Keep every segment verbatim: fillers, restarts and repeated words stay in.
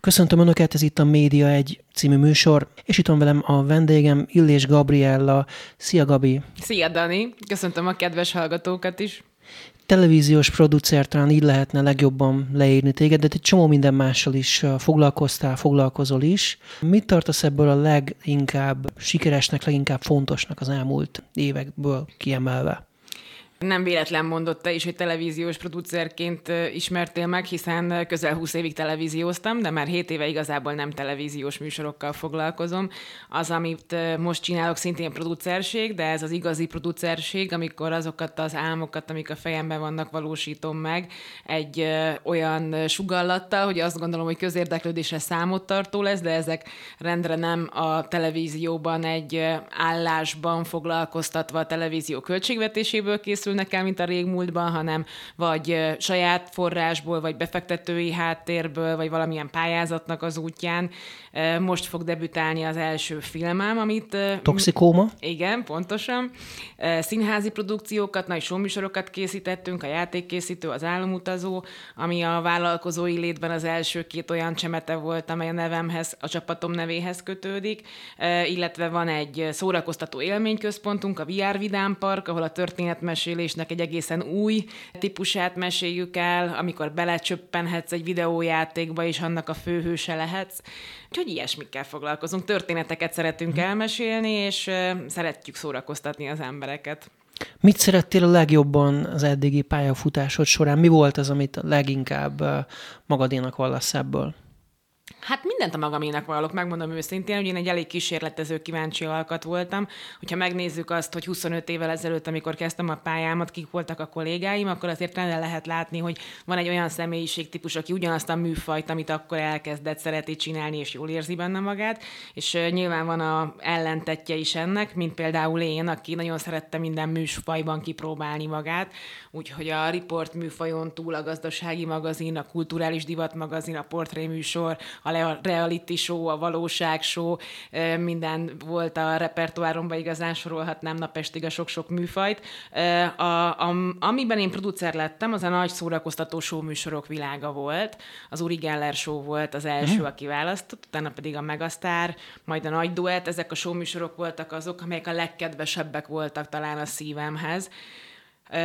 Köszöntöm Önöket, ez itt a Média egy című műsor, és itt van velem a vendégem, Illés Gabriella. Szia, Gabi! Szia, Dani! Köszöntöm a kedves hallgatókat is! Televíziós producer, talán így lehetne legjobban leírni téged, de egy csomó minden mással is foglalkoztál, foglalkozol is. Mit tartasz ebből a leginkább sikeresnek, leginkább fontosnak az elmúlt évekből kiemelve? Nem véletlen mondott te is, hogy televíziós producerként ismertél meg, hiszen közel húsz évig televízióztam, de már hét éve igazából nem televíziós műsorokkal foglalkozom. Az, amit most csinálok, szintén producerség, de ez az igazi producerség, amikor azokat az álmokat, amik a fejemben vannak, valósítom meg egy olyan sugallattal, hogy azt gondolom, hogy közérdeklődésre számottartó lesz, de ezek rendre nem a televízióban egy állásban foglalkoztatva a televízió költségvetéséből készül, nekem, mint a régmúltban, hanem vagy saját forrásból, vagy befektetői háttérből, vagy valamilyen pályázatnak az útján. Most fog debütálni az első filmem, amit... Toxikoma? Igen, pontosan. Színházi produkciókat, nagy showműsorokat készítettünk, a Játékkészítő, az Álomutazó, ami a vállalkozói létben az első két olyan csemete volt, amely a nevemhez, a csapatom nevéhez kötődik, illetve van egy szórakoztató élményközpontunk, a vé er Vidámpark, ahol a történetmesélésnek egy egészen új típusát meséljük el, amikor belecsöppenhetsz egy videójátékba, és annak a főhőse lehetsz. Úgyhogy ilyesmikkel foglalkozunk. Történeteket szeretünk elmesélni, és szeretjük szórakoztatni az embereket. Mit szerettél a legjobban az eddigi pályafutásod során? Mi volt az, amit leginkább magadénak vallasz ebből? Hát mindent a magaménak vallok, megmondom őszintén, hogy én egy elég kísérletező, kíváncsi alkat voltam. Hogyha megnézzük azt, hogy huszonöt évvel ezelőtt, amikor kezdtem a pályámat, kik voltak a kollégáim, akkor azért rendben lehet látni, hogy van egy olyan személyiségtípus, aki ugyanazt a műfajt, amit akkor elkezdett, szereti csinálni, és jól érzi benne magát. És nyilván van a ellentetje is ennek, mint például én, aki nagyon szerette minden műfajban kipróbálni magát. Úgyhogy a riport műfajon túl a gazdasági magazin, a kulturális divatmagazin, a portréműsor, a reality show, a valóság show, minden volt a repertoáromban, igazán sorolhatnám napestig a sok-sok műfajt. A, a, amiben én producer lettem, az a nagy szórakoztató show műsorok világa volt. Az Uri Geller show volt az első, aki választott, utána pedig a Megasztár, majd a Nagy Duett. Ezek a show műsorok voltak azok, amelyek a legkedvesebbek voltak talán a szívemhez.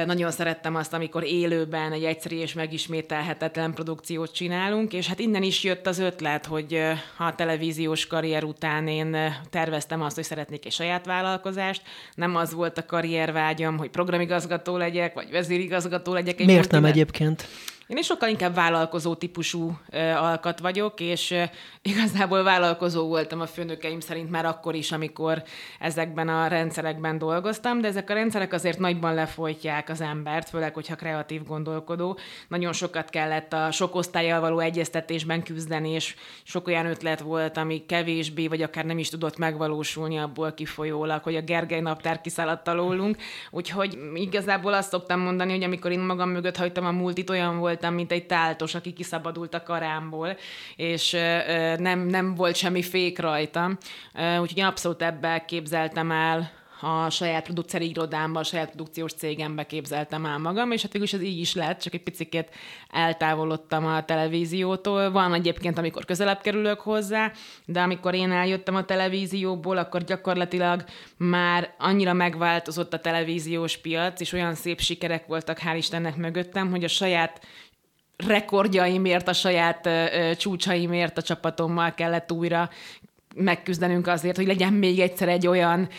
Nagyon szerettem azt, amikor élőben egy egyszerű és megismételhetetlen produkciót csinálunk, és hát innen is jött az ötlet, hogy a televíziós karrier után én terveztem azt, hogy szeretnék egy saját vállalkozást. Nem az volt a karriervágyam, hogy programigazgató legyek, vagy vezérigazgató legyek. Miért mondjuk, nem egyébként? Én is sokkal inkább vállalkozó típusú alkat vagyok, és igazából vállalkozó voltam a főnökeim szerint már akkor is, amikor ezekben a rendszerekben dolgoztam, de ezek a rendszerek azért nagyban lefolytják az embert, főleg, hogyha kreatív gondolkodó. Nagyon sokat kellett a sok osztályjal való egyeztetésben küzdeni, és sok olyan ötlet volt, ami kevésbé, vagy akár nem is tudott megvalósulni abból kifolyólag, hogy a Gergely naptár kiszaladt alólunk. Úgyhogy igazából azt szoktam mondani, hogy amikor én magam mögött hagytam a multit, olyan volt, mint egy táltos, aki kiszabadult a karámból, és nem, nem volt semmi fék rajtam. Úgyhogy én abszolút ebben képzeltem el a saját produceri irodámban, a saját produkciós cégembe képzeltem el magam, és hát végülis ez így is lett, csak egy picit eltávolodtam a televíziótól. Van egyébként, amikor közelebb kerülök hozzá, de amikor én eljöttem a televízióból, akkor gyakorlatilag már annyira megváltozott a televíziós piac, és olyan szép sikerek voltak, hál' Istennek, mögöttem, hogy a saját rekordjaimért, a saját ö, csúcsaimért a csapatommal kellett újra megküzdenünk azért, hogy legyen még egyszer egy olyan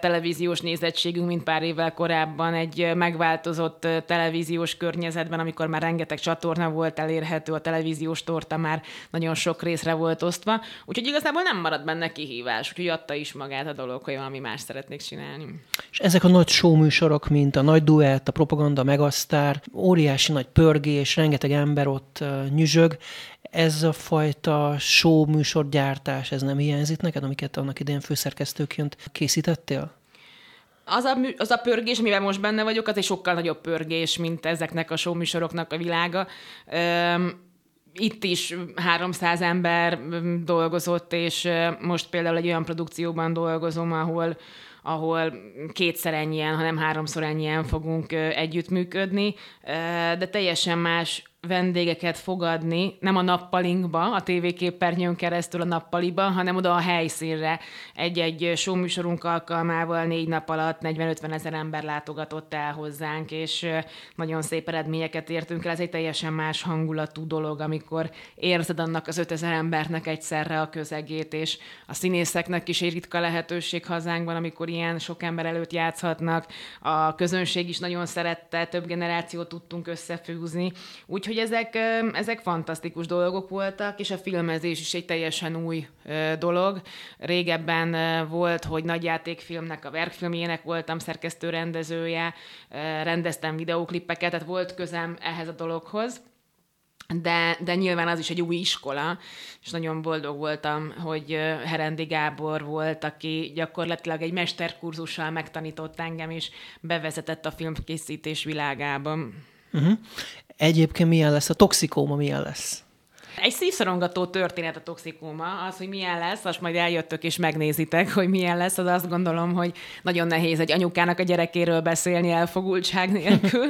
televíziós nézettségünk, mint pár évvel korábban, egy megváltozott televíziós környezetben, amikor már rengeteg csatorna volt elérhető, a televíziós torta már nagyon sok részre volt osztva. Úgyhogy igazából nem maradt benne kihívás, úgyhogy adta is magát a dolog, hogy valami más szeretnék csinálni. És ezek a nagy showműsorok, mint a Nagy Duett, a Propaganda, Megasztár, óriási nagy pörgés, rengeteg ember ott nyüzsög. Ez a fajta show műsorgyártás, ez nem hiányzik neked, amiket annak idején főszerkesztőként készítettél? az a, az a pörgés, amiben most benne vagyok, az egy sokkal nagyobb pörgés, mint ezeknek a showműsoroknak a világa. Üm, Itt is háromszáz ember dolgozott, és most például egy olyan produkcióban dolgozom, ahol, ahol kétszer ennyien, hanem háromszor ennyien fogunk együttműködni, de teljesen más vendégeket fogadni, nem a nappalinkba, a tévéképernyőn keresztül a nappaliba, hanem oda a helyszínre. Egy-egy showműsorunk alkalmával négy nap alatt negyven-ötven ezer ember látogatott el hozzánk, és nagyon szép eredményeket értünk el. Ez egy teljesen más hangulatú dolog, amikor érzed annak az ötezer embernek egyszerre a közegét, és a színészeknek is egy ritka lehetőség hazánkban, amikor ilyen sok ember előtt játszhatnak. A közönség is nagyon szerette, több generációt tudtunk összefűzni. Úgy hogy ezek, ezek fantasztikus dolgok voltak, és a filmezés is egy teljesen új dolog. Régebben volt, hogy nagyjátékfilmnek, a verkfilmjének voltam szerkesztő-rendezője, rendeztem videóklippeket, tehát volt közem ehhez a dologhoz. De, de nyilván az is egy új iskola, és nagyon boldog voltam, hogy Herendi Gábor volt, aki gyakorlatilag egy mesterkurzussal megtanított engem, és bevezetett a filmkészítés világában. Uh-huh. Egyébként milyen lesz? A toxikóma milyen lesz? Egy szívszorongató történet a toxikóma. Az, hogy milyen lesz, azt majd eljöttök és megnézitek, hogy milyen lesz, az azt gondolom, hogy nagyon nehéz egy anyukának a gyerekéről beszélni elfogultság nélkül,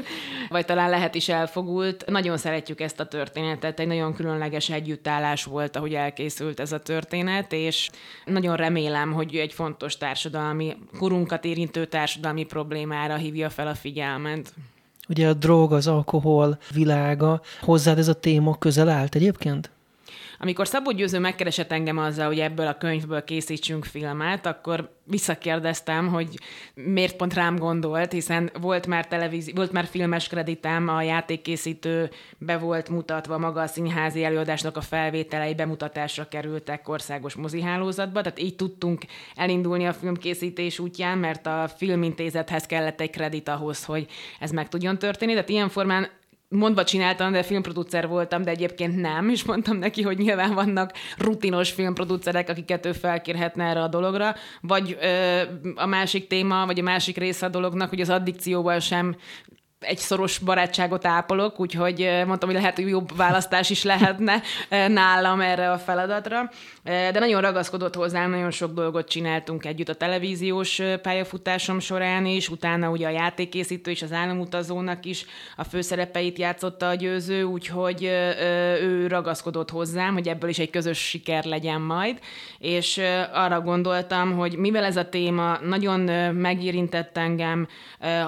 vagy talán lehet is elfogult. Nagyon szeretjük ezt a történetet, egy nagyon különleges együttállás volt, ahogy elkészült ez a történet, és nagyon remélem, hogy egy fontos társadalmi, korunkat érintő társadalmi problémára hívja fel a figyelmet. Ugye a drog, az alkohol világa, hozzád ez a téma közel állt egyébként? Amikor Szabó Győző megkeresett engem azzal, hogy ebből a könyvből készítsünk filmet, akkor visszakérdeztem, hogy miért pont rám gondolt, hiszen volt már, televízi- volt már filmes kreditám, a játékkészítő be volt mutatva, maga a színházi előadásnak a felvételei bemutatásra kerültek országos mozihálózatba, tehát így tudtunk elindulni a filmkészítés útján, mert a filmintézethez kellett egy kredit ahhoz, hogy ez meg tudjon történni, tehát ilyen formán mondva csináltam, de filmproducer voltam, de egyébként nem, és mondtam neki, hogy nyilván vannak rutinos filmproducerek, akiket ő felkérhetne erre a dologra, vagy ö, a másik téma, vagy a másik része a dolognak, hogy az addikcióval sem egy szoros barátságot ápolok, úgyhogy mondtam, hogy lehet, hogy jobb választás is lehetne nálam erre a feladatra. De nagyon ragaszkodott hozzám, nagyon sok dolgot csináltunk együtt a televíziós pályafutásom során is, utána ugye a játékkészítő és az államutazónak is a főszerepeit játszotta a Győző, úgyhogy ő ragaszkodott hozzám, hogy ebből is egy közös siker legyen majd. És arra gondoltam, hogy mivel ez a téma nagyon megérintett engem,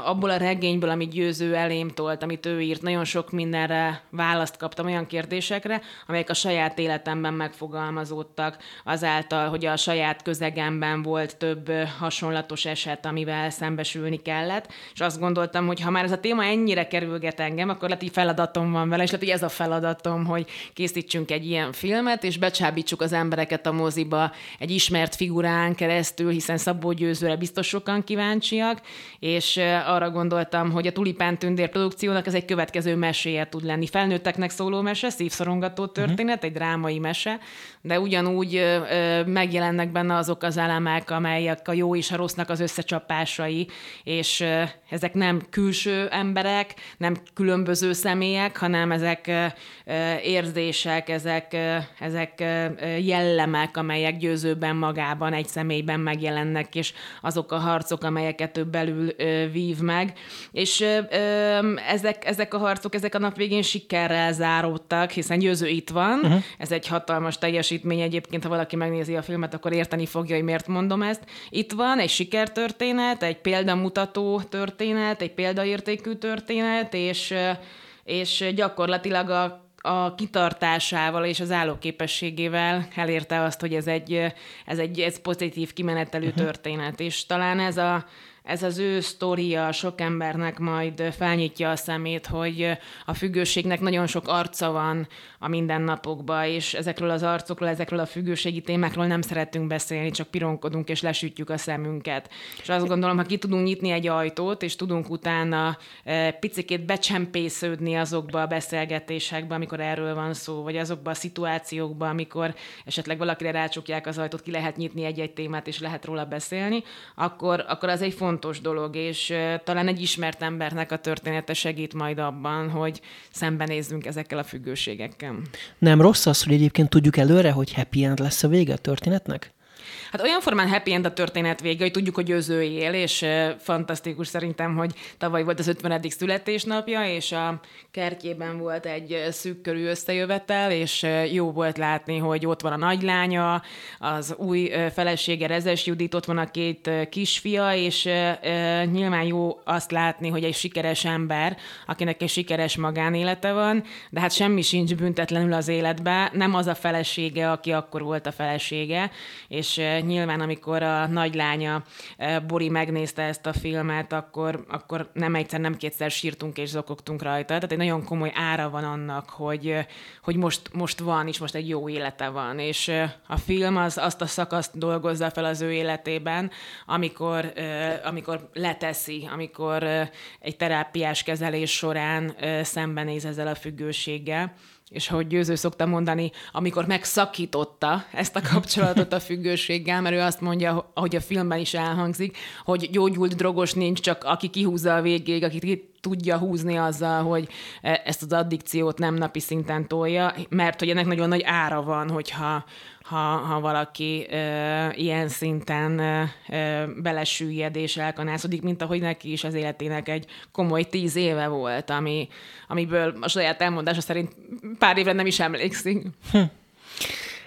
abból a regényből, amit Győző elém tolt, amit ő írt, nagyon sok mindenre választ kaptam, olyan kérdésekre, amelyek a saját életemben megfogalmazódtak, azáltal, hogy a saját közegemben volt több hasonlatos eset, amivel szembesülni kellett, és azt gondoltam, hogy ha már ez a téma ennyire kerülget engem, akkor lehet, hogy feladatom van vele, és lehet, hogy ez a feladatom, hogy készítsünk egy ilyen filmet, és becsábítsuk az embereket a moziba egy ismert figurán keresztül, hiszen Szabó Győzőre biztos sokan kíváncsiak, és arra gondoltam, hogy a tulipán Tündér produkciónak ez egy következő meséje tud lenni. Felnőtteknek szóló mese, szívszorongató történet, uh-huh. Egy drámai mese, de ugyanúgy ö, ö, megjelennek benne azok az elemek, amelyek a jó és a rossznak az összecsapásai, és ö, ezek nem külső emberek, nem különböző személyek, hanem ezek ö, ö, érzések, ezek, ö, ezek ö, jellemek, amelyek Győzőben magában, egy személyben megjelennek, és azok a harcok, amelyeket ő belül ö, vív meg, és ö, Ezek, ezek a harcok, ezek a nap végén sikerrel záródtak, hiszen Győző itt van. Uh-huh. Ez egy hatalmas teljesítmény egyébként, ha valaki megnézi a filmet, akkor érteni fogja, hogy miért mondom ezt. Itt van egy sikertörténet, egy példamutató történet, egy példaértékű történet, és, és gyakorlatilag a a kitartásával és az állóképességével elérte azt, hogy ez egy, ez egy ez pozitív kimenetelű uh-huh. történet, és talán ez, a, ez az ő sztoria sok embernek majd felnyitja a szemét, hogy a függőségnek nagyon sok arca van a mindennapokban, és ezekről az arcokról, ezekről a függőségi témákról nem szeretünk beszélni, csak pironkodunk és lesütjük a szemünket. És azt gondolom, ha ki tudunk nyitni egy ajtót, és tudunk utána picikét becsempésződni azokba a beszélgetésekbe, amikor erről van szó, vagy azokba a szituációkba, amikor esetleg valakire rácsukják az ajtót, ki lehet nyitni egy-egy témát, és lehet róla beszélni, akkor, akkor az egy fontos fontos dolog, és talán egy ismert embernek a története segít majd abban, hogy szembenézzünk ezekkel a függőségekkel. Nem rossz az, hogy egyébként tudjuk előre, hogy happy end lesz a vége a történetnek? Hát olyan formán happy end a történet vége, hogy tudjuk, hogy Győző él, és fantasztikus szerintem, hogy tavaly volt az ötvenedik születésnapja, és a kertjében volt egy szűk körű összejövetel, és jó volt látni, hogy ott van a nagylánya, az új felesége, Rezes Judit, ott van a két kisfia, és nyilván jó azt látni, hogy egy sikeres ember, akinek egy sikeres magánélete van, de hát semmi sincs büntetlenül az életben, nem az a felesége, aki akkor volt a felesége, és nyilván, amikor a nagylánya Bori megnézte ezt a filmet, akkor, akkor nem egyszer, nem kétszer sírtunk és zokogtunk rajta. Tehát egy nagyon komoly ára van annak, hogy, hogy most, most van, és most egy jó élete van. És a film az azt a szakaszt dolgozza fel az ő életében, amikor, amikor leteszi, amikor egy terápiás kezelés során szembenéz ezzel a függőséggel. És ahogy Győző szokta mondani, amikor megszakította ezt a kapcsolatot a függőséggel, mert ő azt mondja, ahogy a filmben is elhangzik, hogy gyógyult drogos nincs, csak aki kihúzza a végéig, aki ki tudja húzni azzal, hogy ezt az addikciót nem napi szinten tolja, mert hogy ennek nagyon nagy ára van, hogyha ha, ha valaki ö, ilyen szinten ö, belesüllyed és elkanászodik, mint ahogy neki is az életének egy komoly tíz éve volt, ami, amiből a saját elmondása szerint pár évre nem is emlékszik. Hm.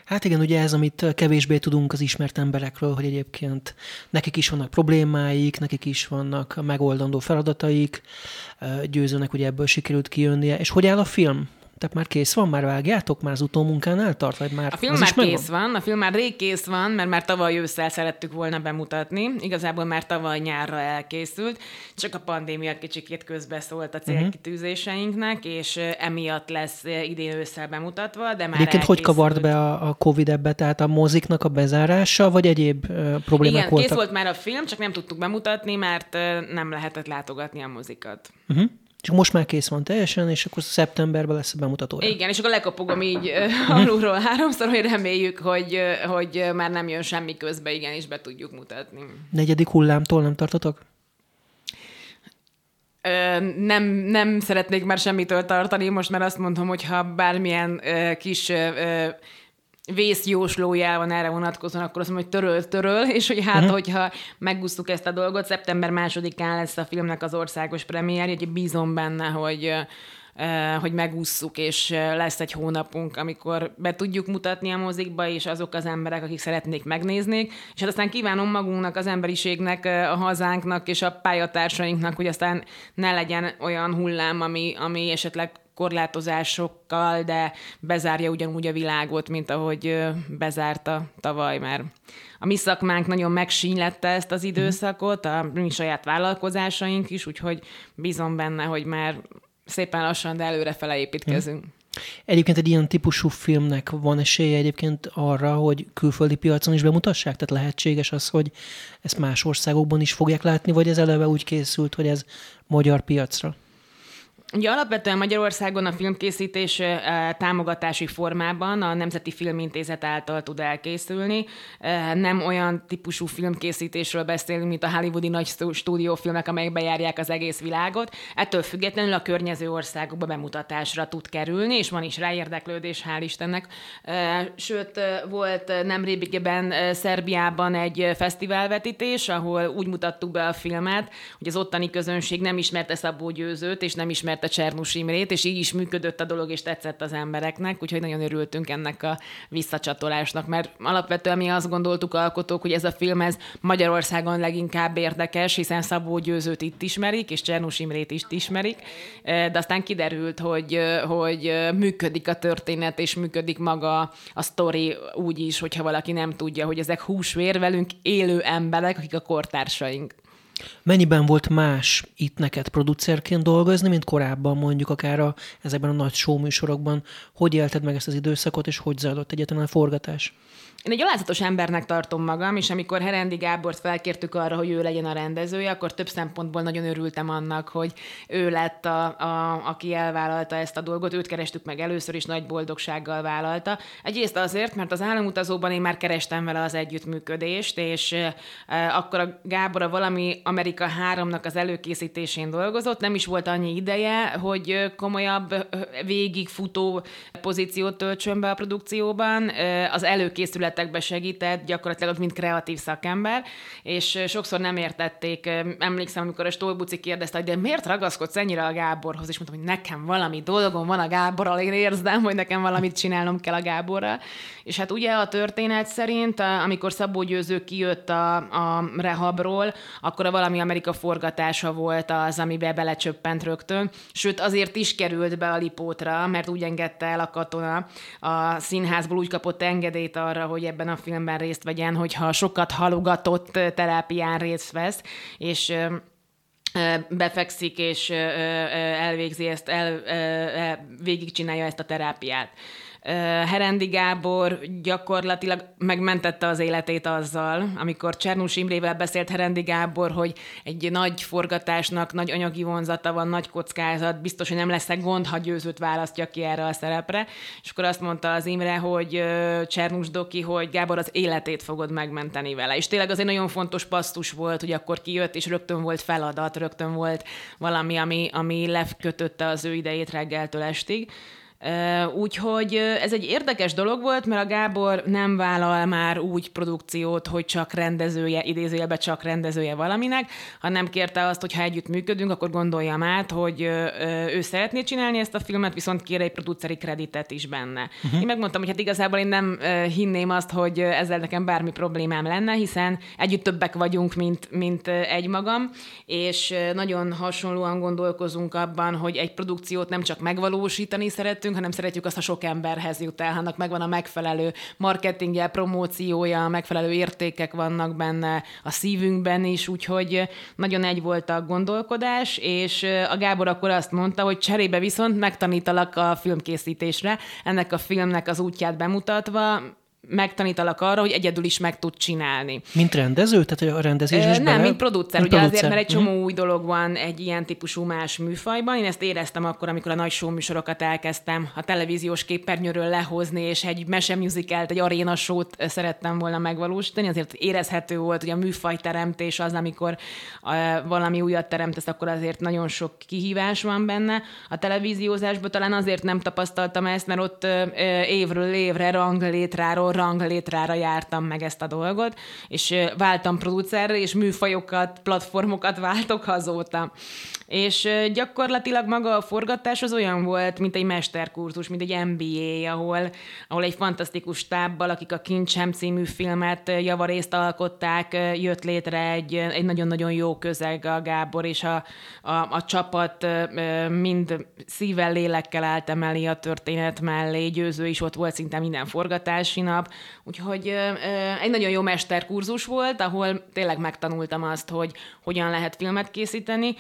Hát igen, ugye ez, amit kevésbé tudunk az ismert emberekről, hogy egyébként nekik is vannak problémáik, nekik is vannak megoldandó feladataik, Győzőnek ugye ebből sikerült kijönnie. És hogy áll a film? Tehát már kész van? Már vágjátok? Már az utómunkánál tart? Vagy már a film már kész van, a film már rég kész van, mert már tavaly ősszel szerettük volna bemutatni. Igazából már tavaly nyárra elkészült, csak a pandémia kicsikét közbeszólt a célkitűzéseinknek, és emiatt lesz idén ősszel bemutatva, de már egyébként hogy kavart be a, a Covid ebbe? Tehát a moziknak a bezárása, vagy egyéb uh, problémák igen, voltak? Igen, kész volt már a film, csak nem tudtuk bemutatni, mert uh, nem lehetett látogatni a mozikat. Uh-huh. Csak most már kész van teljesen, és akkor szeptemberben lesz a bemutatója. Igen, és akkor lekapogom így alulról háromszor, hogy reméljük, hogy, hogy már nem jön semmi közbe, igen, és be tudjuk mutatni. Negyedik hullámtól nem tartotok? Nem, nem szeretnék már semmitől tartani, most már azt mondom, hogy ha bármilyen kis vészjóslójá van erre vonatkozóan, akkor azt mondom, hogy töröl, töröl, és hogy hát, uh-huh. hogyha megúsztuk ezt a dolgot, szeptember másodikán lesz a filmnek az országos premiér, hogy bízom benne, hogy, hogy megússzuk, és lesz egy hónapunk, amikor be tudjuk mutatni a mozikba, és azok az emberek, akik szeretnék, megnéznék, és hát aztán kívánom magunknak, az emberiségnek, a hazánknak és a pályatársainknak, hogy aztán ne legyen olyan hullám, ami, ami esetleg korlátozásokkal, de bezárja ugyanúgy a világot, mint ahogy bezárta tavaly már. A mi szakmánk nagyon megsínylette ezt az időszakot, a mi saját vállalkozásaink is, úgyhogy bízom benne, hogy már szépen lassan, de előrefele építkezünk. Hmm. Egyébként egy ilyen típusú filmnek van esélye egyébként arra, hogy külföldi piacon is bemutassák? Tehát lehetséges az, hogy ezt más országokban is fogják látni, vagy ez eleve úgy készült, hogy ez magyar piacra? Ugye alapvetően Magyarországon a filmkészítés támogatási formában a Nemzeti Filmintézet által tud elkészülni. Nem olyan típusú filmkészítésről beszélünk, mint a hollywoodi nagy stúdiófilmek, amelyek bejárják az egész világot. Ettől függetlenül a környező országokba bemutatásra tud kerülni, és van is rá érdeklődés, hál' Istennek. Sőt, volt nemrégiben Szerbiában egy fesztiválvetítés, ahol úgy mutattuk be a filmet, hogy az ottani közönség nem ismerte Szabó Győzőt, és nem ismerte a Csernus Imrét, és így is működött a dolog, és tetszett az embereknek, úgyhogy nagyon örültünk ennek a visszacsatolásnak, mert alapvetően mi azt gondoltuk alkotók, hogy ez a film ez Magyarországon leginkább érdekes, hiszen Szabó Győzőt itt ismerik, és Csernus Imrét is ismerik, de aztán kiderült, hogy, hogy működik a történet, és működik maga a sztori úgy is, hogyha valaki nem tudja, hogy ezek húsvér, velünk élő emberek, akik a kortársaink. Mennyiben volt más itt neked producerként dolgozni, mint korábban mondjuk akár a, ezekben a nagy show műsorokban? Hogy élted meg ezt az időszakot, és hogy zajlott egyáltalán a forgatás? Én egy alázatos embernek tartom magam, és amikor Herendi Gábort felkértük arra, hogy ő legyen a rendezője, akkor több szempontból nagyon örültem annak, hogy ő lett, a, a, aki elvállalta ezt a dolgot. Őt kerestük meg először, és nagy boldogsággal vállalta. Egyrészt azért, mert az Államutazóban én már kerestem vele az együttműködést, és e, akkor a Gábor a Valami Amerika háromnak az előkészítésén dolgozott, nem is volt annyi ideje, hogy komolyabb végigfutó pozíciót töltsön be a produkcióban, az előkészületekbe segített gyakorlatilag, mint kreatív szakember, és sokszor nem értették. Emlékszem, amikor a Stolbuci kérdezte, hogy de miért ragaszkodsz ennyire a Gáborhoz, és mondtam, hogy nekem valami dolgom van a Gáborral, én érzem, hogy nekem valamit csinálnom kell a Gáborral. És hát ugye a történet szerint, amikor Szabó Győző kijött a, a rehabról, akkor a Valami Amerika forgatása volt az, amiben belecsöppent rögtön. Sőt, azért is került be a Lipótra, mert úgy engedte el a katona a színházból, úgy kapott engedélyt arra, hogy ebben a filmben részt vegyen, hogyha sokat halogatott terápián részt vesz, és befekszik, és elvégzi ezt, el, végigcsinálja ezt a terápiát. Herendi Gábor gyakorlatilag megmentette az életét azzal, amikor Csernus Imrével beszélt Herendi Gábor, hogy egy nagy forgatásnak nagy anyagi vonzata van, nagy kockázat, biztos, hogy nem lesz-e gond, ha Győzőt választja ki erre a szerepre. És akkor azt mondta az Imre, hogy Csernus doki, hogy Gábor, az életét fogod megmenteni vele. És tényleg az egy nagyon fontos passzus volt, hogy akkor kijött, és rögtön volt feladat, rögtön volt valami, ami, ami lekötötte az ő idejét reggeltől estig. Úgyhogy ez egy érdekes dolog volt, mert a Gábor nem vállal már úgy produkciót, hogy csak rendezője, idézőjelben csak rendezője valaminek, hanem kérte azt, hogy ha együtt működünk, akkor gondoljam át, hogy ő szeretné csinálni ezt a filmet, viszont kér egy produceri kreditet is benne. Uh-huh. Én megmondtam, hogy hát igazából én nem hinném azt, hogy ezzel nekem bármi problémám lenne, hiszen együtt többek vagyunk, mint, mint egymagam, és nagyon hasonlóan gondolkozunk abban, hogy egy produkciót nem csak megvalósítani szeretünk, hanem szeretjük azt, ha sok emberhez jut el, annak megvan a megfelelő marketingje, promóciója, megfelelő értékek vannak benne a szívünkben is, úgyhogy nagyon egy volt a gondolkodás, és a Gábor akkor azt mondta, hogy cserébe viszont megtanítalak a filmkészítésre, ennek a filmnek az útját bemutatva, megtanítalak arra, hogy egyedül is meg tud csinálni. Mint rendező? Tehát a rendezés is Nem, bele... mint producer. Mint ugye producer. Azért, mert egy csomó mm. új dolog van egy ilyen típusú más műfajban. Én ezt éreztem akkor, amikor a nagy show műsorokat elkezdtem a televíziós képernyőről lehozni, és egy mesemusicalt, egy aréna show-t szerettem volna megvalósítani. Azért érezhető volt, hogy a műfajteremtés az, amikor valami újat teremtesz, akkor azért nagyon sok kihívás van benne. A televíziózásban talán azért nem tapasztaltam ezt, mert ott évről évre ranglétráról ranglétrára jártam meg ezt a dolgot, és váltam producerre, és műfajokat, platformokat váltok azóta. És gyakorlatilag maga a forgatás az olyan volt, mint egy mesterkurzus, mint egy em bé á, ahol, ahol egy fantasztikus tábbal, akik a Kincsem című filmet javarészt alkották, jött létre egy, egy nagyon-nagyon jó közeg. A Gábor és a, a, a csapat mind szívvel, lélekkel állt emeli a történet mellé, Győző is ott volt szinte minden forgatási nap, úgyhogy egy nagyon jó mesterkurzus volt, ahol tényleg megtanultam azt, hogy hogyan lehet filmet készíteni.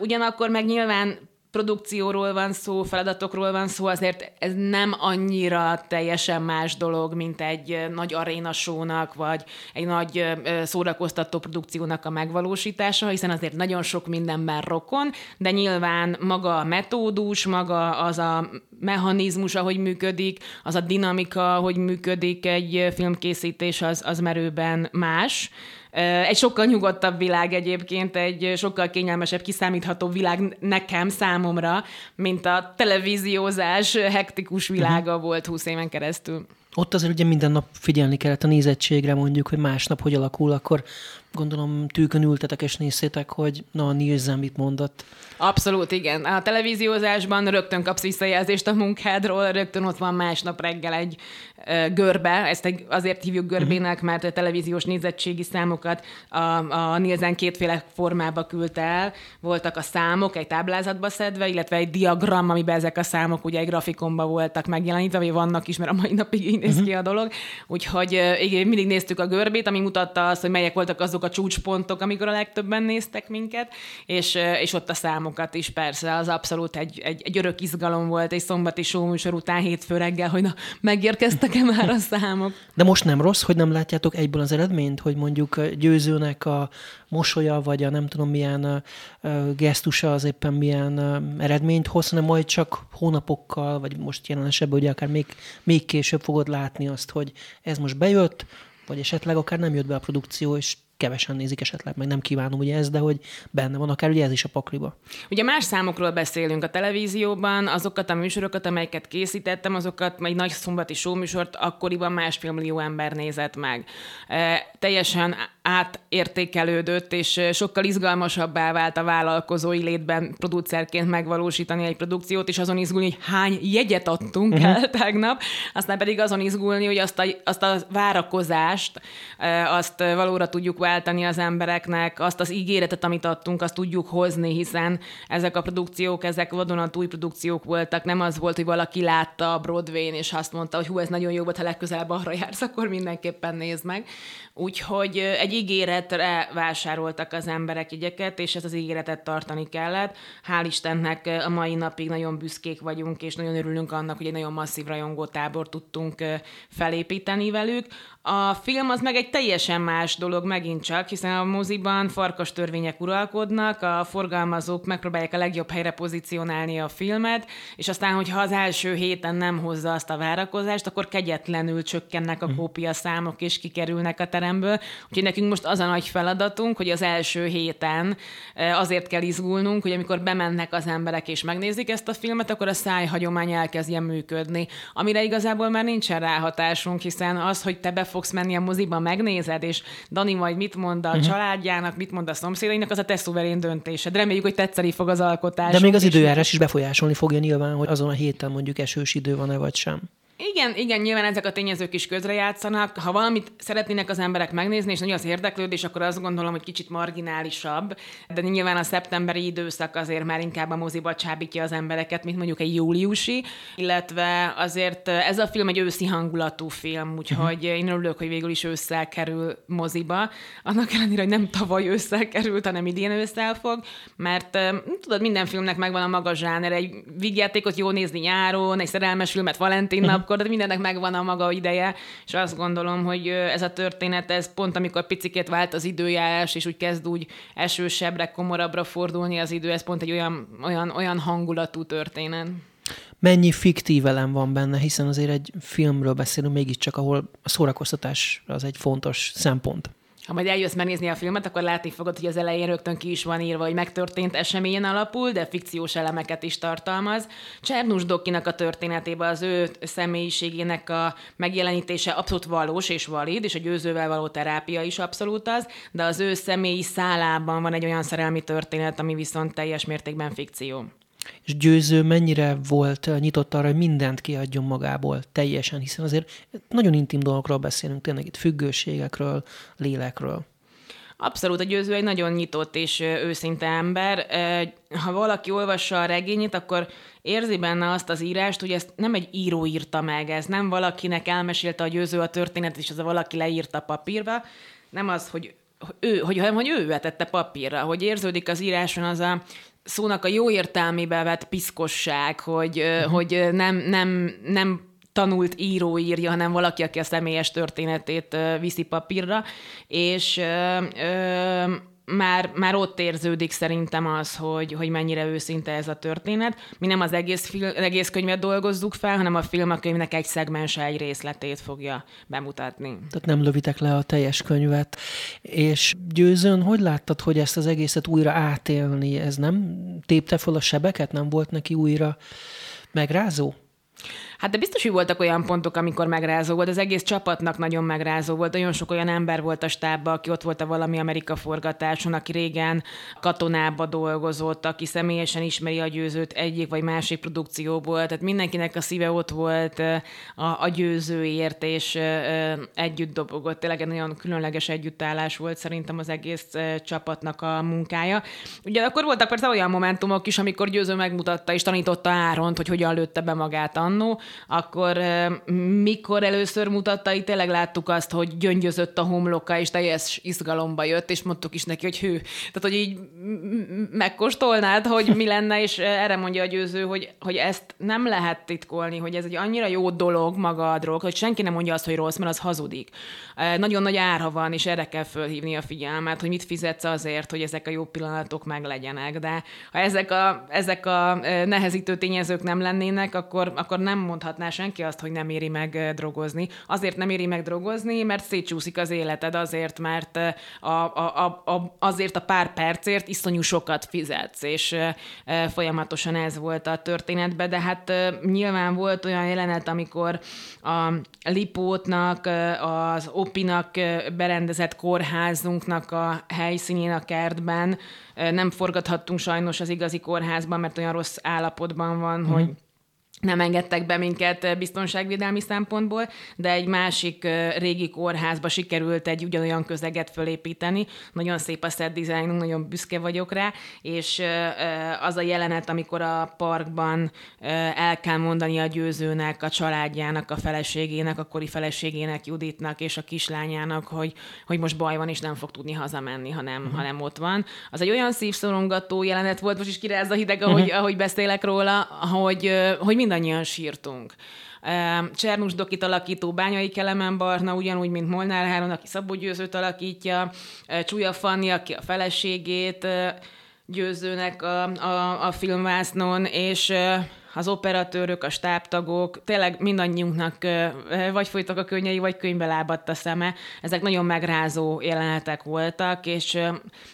Ugyanakkor meg nyilván produkcióról van szó, feladatokról van szó, azért ez nem annyira teljesen más dolog, mint egy nagy arénasónak, vagy egy nagy szórakoztató produkciónak a megvalósítása, hiszen azért nagyon sok mindenben rokon, de nyilván maga a metódus, maga az a mechanizmus, ahogy működik, az a dinamika, ahogy működik egy filmkészítés, az, az merőben más. Egy sokkal nyugodtabb világ egyébként, egy sokkal kényelmesebb, kiszámítható világ nekem, számomra, mint a televíziózás hektikus világa uh-huh. volt húsz éven keresztül. Ott azért ugye minden nap figyelni kellett a nézettségre, mondjuk, hogy másnap hogy alakul, akkor gondolom tűkön ültetek és nézzétek, hogy na, Nielsen mit mondott. Abszolút, igen. A televíziózásban rögtön kapsz visszajelzést a munkádról, rögtön ott van másnap reggel egy ö, görbe, ezt azért hívjuk görbének, mert a televíziós nézettségi számokat a, a Nielsen kétféle formába küldte el. Voltak a számok egy táblázatba szedve, illetve egy diagram, amiben ezek a számok ugye egy grafikonba voltak megjelenítve, vagy vannak is, mert a mai napig így néz ki a dolog. Úgyhogy ö, mindig néztük a görbét, ami mutatta azt, hogy melyek voltak azok a csúcspontok, amikor a legtöbben néztek minket, és, és ott a számokat is persze, az abszolút egy, egy, egy örök izgalom volt, egy szombati showműsor után hétfő reggel, hogy na, megérkeztek-e már a számok. De most nem rossz, hogy nem látjátok egyből az eredményt, hogy mondjuk Győzőnek a mosolya, vagy a nem tudom milyen gesztusa az éppen milyen eredményt hoz, hanem majd csak hónapokkal, vagy most jelen esetben ugye akár még, még később fogod látni azt, hogy ez most bejött, vagy esetleg akár nem jött be a produkció, és kevesen nézik esetleg, meg nem kívánom ugye ez, de hogy benne van akár ugye ez is a pakliba. Ugye más számokról beszélünk a televízióban, azokat a műsorokat, amelyeket készítettem, azokat egy nagy szombati showműsort akkoriban másfél millió ember nézett meg. E, teljesen átértékelődött, és sokkal izgalmasabbá vált a vállalkozói létben producerként megvalósítani egy produkciót, és azon izgulni, hogy hány jegyet adtunk uh-huh. el tegnap, aztán pedig azon izgulni, hogy azt a, azt a várakozást, e, azt valóra tudjuk váltani az embereknek, azt az ígéretet, amit adtunk, azt tudjuk hozni, hiszen ezek a produkciók, ezek vadonatúj produkciók voltak, nem az volt, hogy valaki látta a Broadwayn, és azt mondta, hogy hú, ez nagyon jó volt, ha legközelebb arra jársz, akkor mindenképpen nézd meg. Úgyhogy egy ígéretre vásároltak az emberek jegyeket, és ezt az ígéretet tartani kellett. Hál' Istennek a mai napig nagyon büszkék vagyunk, és nagyon örülünk annak, hogy egy nagyon masszív rajongótábort tudtunk felépíteni velük. A film az meg egy teljesen más dolog megint csak, hiszen a moziban farkas törvények uralkodnak, a forgalmazók megpróbálják a legjobb helyre pozícionálni a filmet, és aztán, hogyha az első héten nem hozza azt a várakozást, akkor kegyetlenül csökkennek a kópia számok, és kikerülnek a teremből. Úgyhogy nekünk most az a nagy feladatunk, hogy az első héten azért kell izgulnunk, hogy amikor bemennek az emberek és megnézik ezt a filmet, akkor a szájhagyomány elkezdjen működni, amire igazából már nincsen ráhatásunk, hiszen az, hogy te befog fogsz menni a moziba, megnézed, és Dani majd mit mond a uh-huh. családjának, mit mond a szomszédainak, az a te szuverén döntésed. Reméljük, hogy tetszeni fog az alkotás. De még az időjárás is befolyásolni fogja nyilván, hogy azon a héten mondjuk esős idő van-e vagy sem. Igen, igen, nyilván ezek a tényezők is közrejátszanak. Ha valamit szeretnének az emberek megnézni, és nagyon az érdeklődés, akkor azt gondolom, hogy kicsit marginálisabb, de nyilván a szeptemberi időszak azért már inkább a moziba csábítja az embereket, mint mondjuk egy júliusi, illetve azért ez a film egy őszi hangulatú film, úgyhogy én örülök, hogy végül is ősszel kerül moziba. Annak ellenére, hogy nem tavaly ősszel került, hanem idén ősszel fog, mert tudod, minden filmnek megvan a maga zsáner, egy vígjátékot jó nézni nyáron, egy szerelmes filmet Valentin nap, de mindennek megvan a maga ideje, és azt gondolom, hogy ez a történet, ez pont amikor picikét vált az időjárás, és úgy kezd úgy esősebbre, komorabbra fordulni az idő, ez pont egy olyan, olyan, olyan hangulatú történet. Mennyi fiktív elem van benne, hiszen azért egy filmről beszélünk mégiscsak, ahol a szórakoztatás az egy fontos szempont. Ha majd eljössz megnézni a filmet, akkor látni fogod, hogy az elején rögtön ki is van írva, hogy megtörtént eseményen alapul, de fikciós elemeket is tartalmaz. Csernus Dokinak a történetében az ő személyiségének a megjelenítése abszolút valós és valid, és a Győzővel való terápia is abszolút az, de az ő személyi szálában van egy olyan szerelmi történet, ami viszont teljes mértékben fikció. És Győző mennyire volt nyitott arra, hogy mindent kiadjon magából teljesen, hiszen azért nagyon intim dolgokról beszélünk, tényleg itt függőségekről, lélekről. Abszolút, a Győző egy nagyon nyitott és őszinte ember. Ha valaki olvassa a regényét, akkor érzi benne azt az írást, hogy ezt nem egy író írta meg, ez nem valakinek elmesélte a Győző a történetet, és az a valaki leírta papírba, nem az, hogy ő, hogy, hogy ő vetette papírra, hogy érződik az íráson az a szónak a jó értelmébe vett piszkosság, hogy, uh-huh. hogy nem, nem, nem tanult író írja, hanem valaki, aki a személyes történetét viszi papírra, és ö, ö, már, már ott érződik szerintem az, hogy, hogy mennyire őszinte ez a történet. Mi nem az egész, film, egész könyvet dolgozzuk fel, hanem a film a könyvnek egy szegmense, egy részletét fogja bemutatni. Tehát nem lövitek le a teljes könyvet. És Győzőn, hogy láttad, hogy ezt az egészet újra átélni? Ez nem tépte fel a sebeket? Nem volt neki újra megrázó? Hát de biztos, hogy voltak olyan pontok, amikor megrázó volt. Az egész csapatnak nagyon megrázó volt. Nagyon sok olyan ember volt a stábban, aki ott volt a Valami Amerika forgatáson, aki régen katonába dolgozott, aki személyesen ismeri a Győzőt egyik vagy másik produkcióból. Tehát mindenkinek a szíve ott volt a, a Győzőért, és együtt dobogott. Tényleg egy nagyon különleges együttállás volt szerintem az egész csapatnak a munkája. Ugyanakkor voltak persze olyan momentumok is, amikor Győző megmutatta és tanította Áront, hogy hogyan lőtte be magát annó, akkor mikor először mutatta, itt tényleg láttuk azt, hogy gyöngyözött a homloka, és teljes izgalomba jött, és mondtuk is neki, hogy hű, tehát hogy így megkóstolnád, hogy mi lenne, és erre mondja a Győző, hogy, hogy ezt nem lehet titkolni, hogy ez egy annyira jó dolog maga a drog, hogy senki nem mondja azt, hogy rossz, mert az hazudik. Nagyon nagy ára van, és erre kell fölhívni a figyelmet, hogy mit fizetsz azért, hogy ezek a jó pillanatok meglegyenek, de ha ezek a, ezek a nehezítő tényezők nem lennének, akkor, akkor nem mond mondhatná senki azt, hogy nem éri meg drogozni. Azért nem éri meg drogozni, mert szétcsúszik az életed, azért, mert a, a, a, a, azért a pár percért iszonyú sokat fizetsz, és folyamatosan ez volt a történetben, de hát nyilván volt olyan jelenet, amikor a Lipótnak, az Opinak berendezett kórházunknak a helyszínén a kertben nem forgathattunk sajnos az igazi kórházban, mert olyan rossz állapotban van, mm. hogy nem engedtek be minket biztonságvédelmi szempontból, de egy másik régi kórházba sikerült egy ugyanolyan közeget fölépíteni. Nagyon szép a set dizájnunk, nagyon büszke vagyok rá, és az a jelenet, amikor a parkban el kell mondani a Győzőnek, a családjának, a feleségének, a kori feleségének, Juditnak és a kislányának, hogy, hogy most baj van, és nem fog tudni hazamenni, ha nem, ha nem ott van. Az egy olyan szívszorongató jelenet volt, most is kiráz a hideg, ahogy, ahogy beszélek róla, hogy, hogy mind mindannyian sírtunk. Csernus Dokit alakító Bányai Kelemen Barna, ugyanúgy, mint Molnár Áron, aki Szabó Győzőt alakítja, Csúja Fanni, aki a feleségét Győzőnek a, a, a filmvásznon, és az operatőrök, a stábtagok, tényleg mindannyiunknak vagy folytak a könnyei, vagy könyvbe lábadt a szeme. Ezek nagyon megrázó jelenetek voltak, és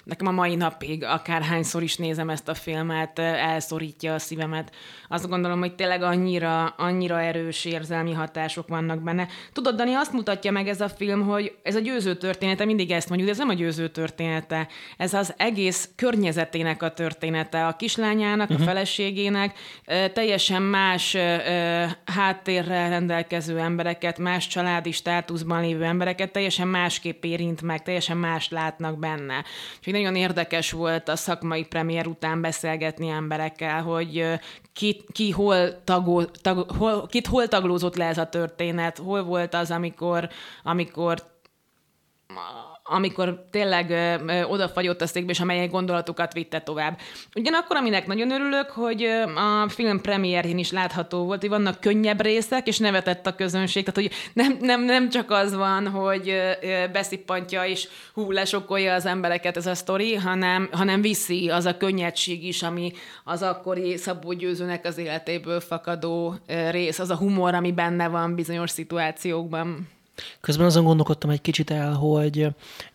nekem a mai napig akárhányszor is nézem ezt a filmet, elszorítja a szívemet. Azt gondolom, hogy tényleg annyira, annyira erős érzelmi hatások vannak benne. Tudod, Dani, azt mutatja meg ez a film, hogy ez a Győző története, mindig ezt mondjuk, de ez nem a Győző története. Ez az egész környezetének a története, a kislányának, uh-huh. a feleségének, teljesen teljesen más ö, háttérrel rendelkező embereket, más családi státuszban lévő embereket teljesen másképp érint meg, teljesen mást látnak benne. Úgyhogy nagyon érdekes volt a szakmai premier után beszélgetni emberekkel, hogy ö, ki, ki hol, tagol, tag, hol, kit hol taglózott le ez a történet, hol volt az, amikor, amikor amikor tényleg ö, ö, odafagyott a székbe, és amelyek gondolatokat vitte tovább. Ugyanakkor, aminek nagyon örülök, hogy ö, a film premierjén is látható volt, hogy vannak könnyebb részek, és nevetett a közönség, tehát hogy nem, nem, nem csak az van, hogy ö, beszippantja és hú, lesokolja az embereket ez a sztori, hanem, hanem viszi az a könnyedség is, ami az akkori Szabó Győzőnek az életéből fakadó ö, rész, az a humor, ami benne van bizonyos szituációkban. Közben azon gondolkodtam egy kicsit el, hogy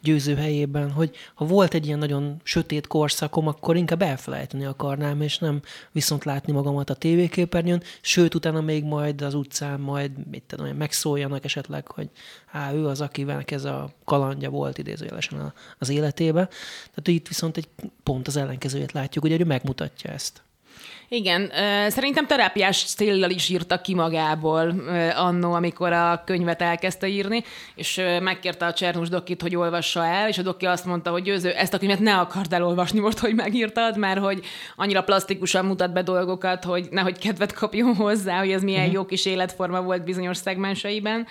Győző helyében, hogy ha volt egy ilyen nagyon sötét korszakom, akkor inkább elfelejteni akarnám, és nem viszont látni magamat a tévéképernyőn, sőt, utána még majd az utcán majd mit tudom, megszóljanak esetleg, hogy á, ő az, akinek ez a kalandja volt idézőjelesen az életébe. Tehát itt viszont egy pont az ellenkezőjét látjuk, ugye, hogy ő megmutatja ezt. Igen, szerintem terápiás céllal is írta ki magából annó, amikor a könyvet elkezdte írni, és megkérte a Csernus Dokit, hogy olvassa el, és a Doki azt mondta, hogy Győző, ezt a könyvet ne akard elolvasni most, hogy megírtad, mert hogy annyira plastikusan mutat be dolgokat, hogy nehogy kedvet kapjon hozzá, hogy ez milyen uh-huh. jó kis életforma volt bizonyos szegmenseiben.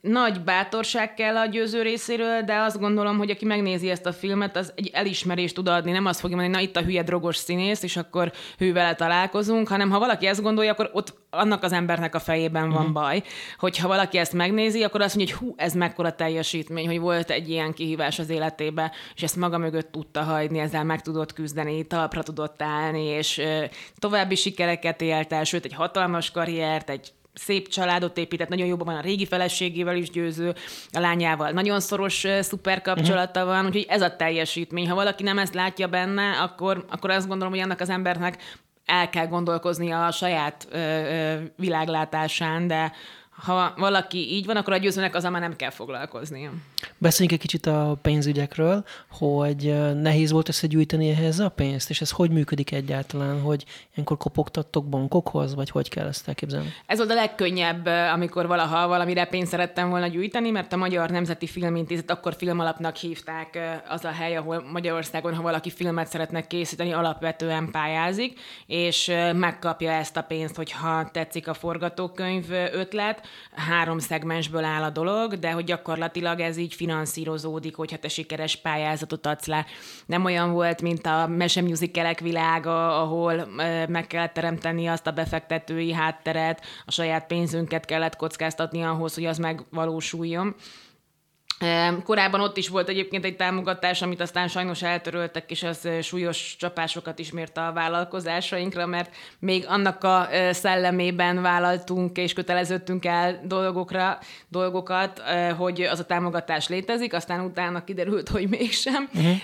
Nagy bátorság kell a Győző részéről, de azt gondolom, hogy aki megnézi ezt a filmet, az egy elismerést tud adni, nem azt fogja mondani, na itt a hülye drogos színész, és akkor hűvele találkozunk, hanem ha valaki ezt gondolja, akkor ott annak az embernek a fejében van mm. baj, hogyha valaki ezt megnézi, akkor azt mondja, hogy hú, ez mekkora teljesítmény, hogy volt egy ilyen kihívás az életébe, és ezt maga mögött tudta hagyni, ezzel meg tudott küzdeni, talpra tudott állni, és további sikereket élt el, sőt, egy hatalmas karriert, egy szép családot épített, nagyon jóban van a régi feleségével is Győző, a lányával nagyon szoros, szuper kapcsolata van, úgyhogy ez a teljesítmény. Ha valaki nem ezt látja benne, akkor, akkor azt gondolom, hogy annak az embernek el kell gondolkoznia a saját ö, ö, világlátásán, de ha valaki így van, akkor a Győzőnek azzal már nem kell foglalkozni. Beszéljünk egy kicsit a pénzügyekről, hogy nehéz volt összegyűjteni ehhez a pénzt, és ez hogy működik egyáltalán, hogy ilyenkor kopogtattok bankokhoz, vagy hogy kell ezt elképzelni? Ez volt a legkönnyebb, amikor valaha valamire pénzt szerettem volna gyűjteni, mert a Magyar Nemzeti Filmintézet, akkor Filmalapnak hívták, az a hely, ahol Magyarországon, ha valaki filmet szeretne készíteni, alapvetően pályázik, és megkapja ezt a pénzt, hogyha tetszik a forgatókönyv ötlet. Három szegmensből áll a dolog, de hogy gyakorlatilag ez így finanszírozódik, hogyha te sikeres pályázatot adsz le. Nem olyan volt, mint a mesemusicalek világa, ahol meg kellett teremteni azt a befektetői hátteret, a saját pénzünket kellett kockáztatni ahhoz, hogy az megvalósuljon. Korábban ott is volt egyébként egy támogatás, amit aztán sajnos eltöröltek, és az súlyos csapásokat is mért a vállalkozásainkra, mert még annak a szellemében vállaltunk és köteleződtünk el dolgokra, dolgokat, hogy az a támogatás létezik, aztán utána kiderült, hogy mégsem. Uh-huh.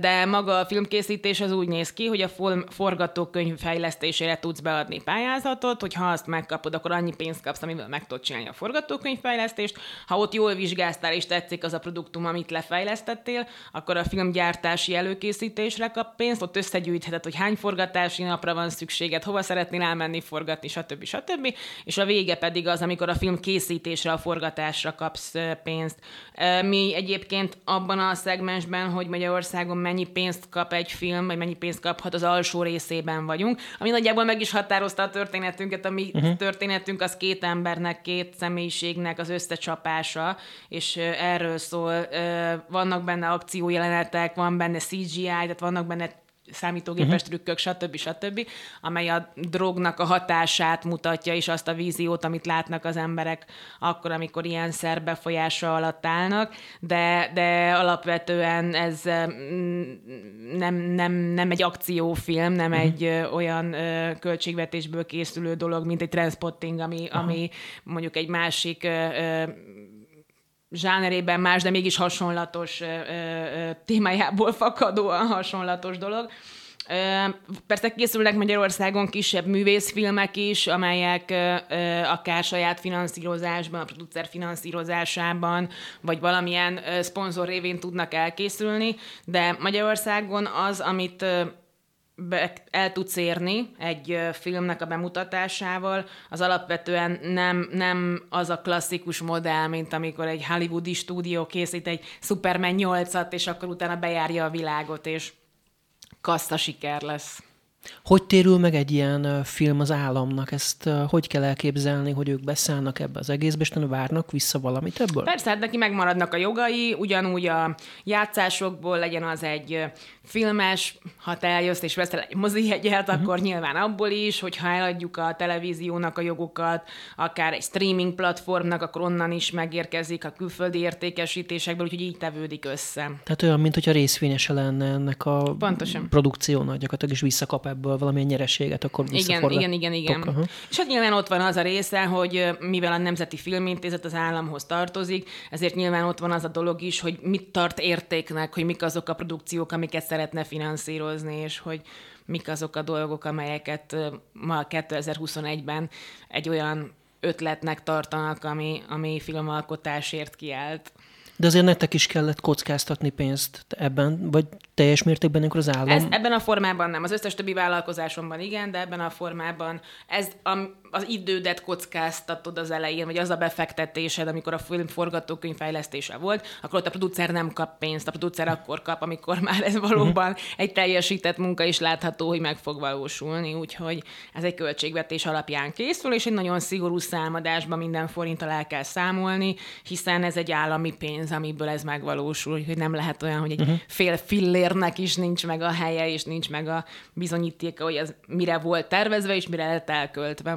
De maga a filmkészítés az úgy néz ki, hogy a forgatókönyv fejlesztésére tudsz beadni pályázatot, hogy ha azt megkapod, akkor annyi pénzt kapsz, amivel meg tudod csinálni a forgatókönyv fejlesztést. Ha ott jól vizsgáztál és tetszik az a produktum, amit lefejlesztettél, akkor a filmgyártási előkészítésre kap pénzt, ott összegyűjtheted, hogy hány forgatási napra van szükséged, hova szeretnél elmenni forgatni, stb. stb. És a vége pedig az, amikor a film készítésre, a forgatásra kapsz pénzt. Mi egyébként abban a szegmensben, hogy Magyarországon mennyi pénzt kap egy film, vagy mennyi pénzt kaphat, az alsó részében vagyunk, ami nagyjából meg is határozta a történetünket, a mi uh-huh. történetünk az két embernek, két személyiségnek az összecsapása, és erre erről szól, vannak benne akciójelenetek, van benne C G I, tehát vannak benne számítógépes uh-huh. trükkök, stb. Stb., amely a drognak a hatását mutatja, és azt a víziót, amit látnak az emberek akkor, amikor ilyen szer befolyása alatt állnak, de, de alapvetően ez nem, nem, nem egy akciófilm, nem uh-huh. egy olyan költségvetésből készülő dolog, mint egy Transpotting, ami, uh-huh. ami mondjuk egy másik zsánerében más, de mégis hasonlatos ö, ö, témájából fakadóan hasonlatos dolog. Ö, persze készülnek Magyarországon kisebb művészfilmek is, amelyek ö, ö, akár saját finanszírozásban, a producer finanszírozásában, vagy valamilyen ö, szponzor révén tudnak elkészülni, de Magyarországon az, amit ö, Be, el tudsz érni egy filmnek a bemutatásával, az alapvetően nem, nem az a klasszikus modell, mint amikor egy hollywoodi stúdió készít egy Superman nyolcat, és akkor utána bejárja a világot, és kassza siker lesz. Hogy térül meg egy ilyen film az államnak? Ezt hogy kell elképzelni, hogy ők beszállnak ebbe az egészbe, és várnak vissza valamit ebből? Persze, hát neki megmaradnak a jogai, ugyanúgy a játszásokból, legyen az egy filmes, ha te eljössz és veszel egy mozihegyet, uh-huh. akkor nyilván abból is, hogyha eladjuk a televíziónak a jogokat, akár egy streaming platformnak, akkor onnan is megérkezik a külföldi értékesítésekből, úgyhogy így tevődik össze. Tehát olyan, mint hogyha részvényese lenne ennek a Pontosan. Produkciónak, gyakorlatilag is visszakap ebből valamilyen nyereséget, akkor visszaforgatok. Igen, igen, igen. igen. És hát nyilván ott van az a része, hogy mivel a Nemzeti Filmintézet az államhoz tartozik, ezért nyilván ott van az a dolog is, hogy mit tart értéknek, hogy mik azok a produkciók, amiket szeretne finanszírozni, és hogy mik azok a dolgok, amelyeket ma kétezer-huszonegyben egy olyan ötletnek tartanak, ami, ami filmalkotásért kiállt. De azért nektek is kellett kockáztatni pénzt ebben, vagy teljes mértékben akkor az állam? Ez, ebben a formában nem. Az összes többi vállalkozásomban igen, de ebben a formában ez a, az idődet kockáztatod az elején, vagy az a befektetésed, amikor a film forgatókönyv fejlesztése volt, akkor ott a producer nem kap pénzt. A producer akkor kap, amikor már ez valóban egy teljesített munka is látható, hogy meg fog valósulni. Úgyhogy ez egy költségvetés alapján készül, és egy nagyon szigorú számadásban minden forinttal el kell számolni, hiszen ez egy állami pénz, amiből ez megvalósul, hogy nem lehet olyan, hogy egy uh-huh. fél fillérnek is nincs meg a helye, és nincs meg a bizonyítéka, hogy ez mire volt tervezve, és mire lett elköltve.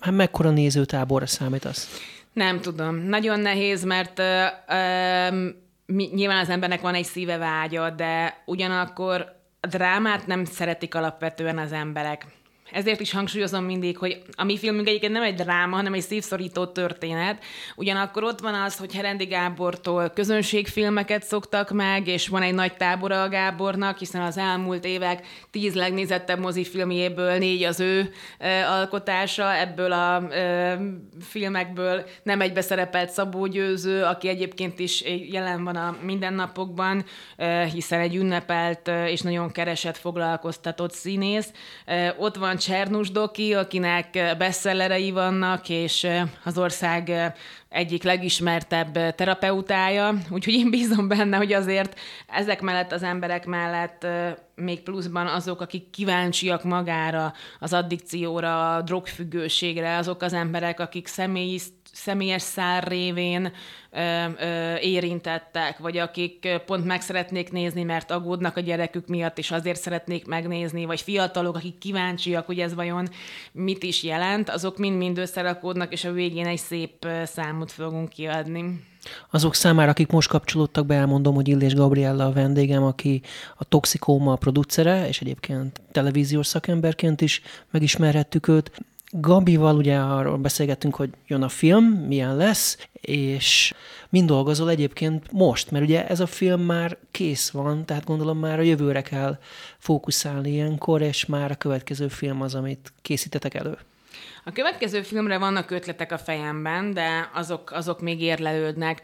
Hát mekkora nézőtáborra számítasz? Nem tudom. Nagyon nehéz, mert uh, uh, mi, nyilván az embernek van egy szíve vágya, de ugyanakkor a drámát nem szeretik alapvetően az emberek. Ezért is hangsúlyozom mindig, hogy a mi filmünk egyébként nem egy dráma, hanem egy szívszorító történet. Ugyanakkor ott van az, hogy Herendi Gábortól közönségfilmeket szoktak meg, és van egy nagy tábora a Gábornak, hiszen az elmúlt évek tíz legnézettebb mozifilmjéből négy az ő e, alkotása, ebből a e, filmekből nem egybe szerepelt Szabó Győző, aki egyébként is jelen van a mindennapokban, e, hiszen egy ünnepelt e, és nagyon keresett foglalkoztatott színész. E, ott van Csernus Doki, akinek bestsellerei vannak, és az ország egyik legismertebb terapeutája, úgyhogy én bízom benne, hogy azért ezek mellett, az emberek mellett még pluszban azok, akik kíváncsiak magára, az addikcióra, a drogfüggőségre, azok az emberek, akik személyi, személyes szár révén ö, ö, érintettek, vagy akik pont meg szeretnék nézni, mert aggódnak a gyerekük miatt, és azért szeretnék megnézni, vagy fiatalok, akik kíváncsiak, hogy ez vajon mit is jelent, azok mind-mind összerakódnak, és a végén egy szép számot fogunk kiadni. Azok számára, akik most kapcsolódtak be, elmondom, hogy Illés Gabriella a vendégem, aki a Toxikoma producere, és egyébként televíziós szakemberként is megismerhettük őt. Gabival ugye arról beszélgettünk, hogy jön a film, milyen lesz, és mind dolgozol egyébként most, mert ugye ez a film már kész van, tehát gondolom már a jövőre kell fókuszálni ilyenkor, és már a következő film az, amit készítetek elő. A következő filmre vannak ötletek a fejemben, de azok, azok még érlelődnek.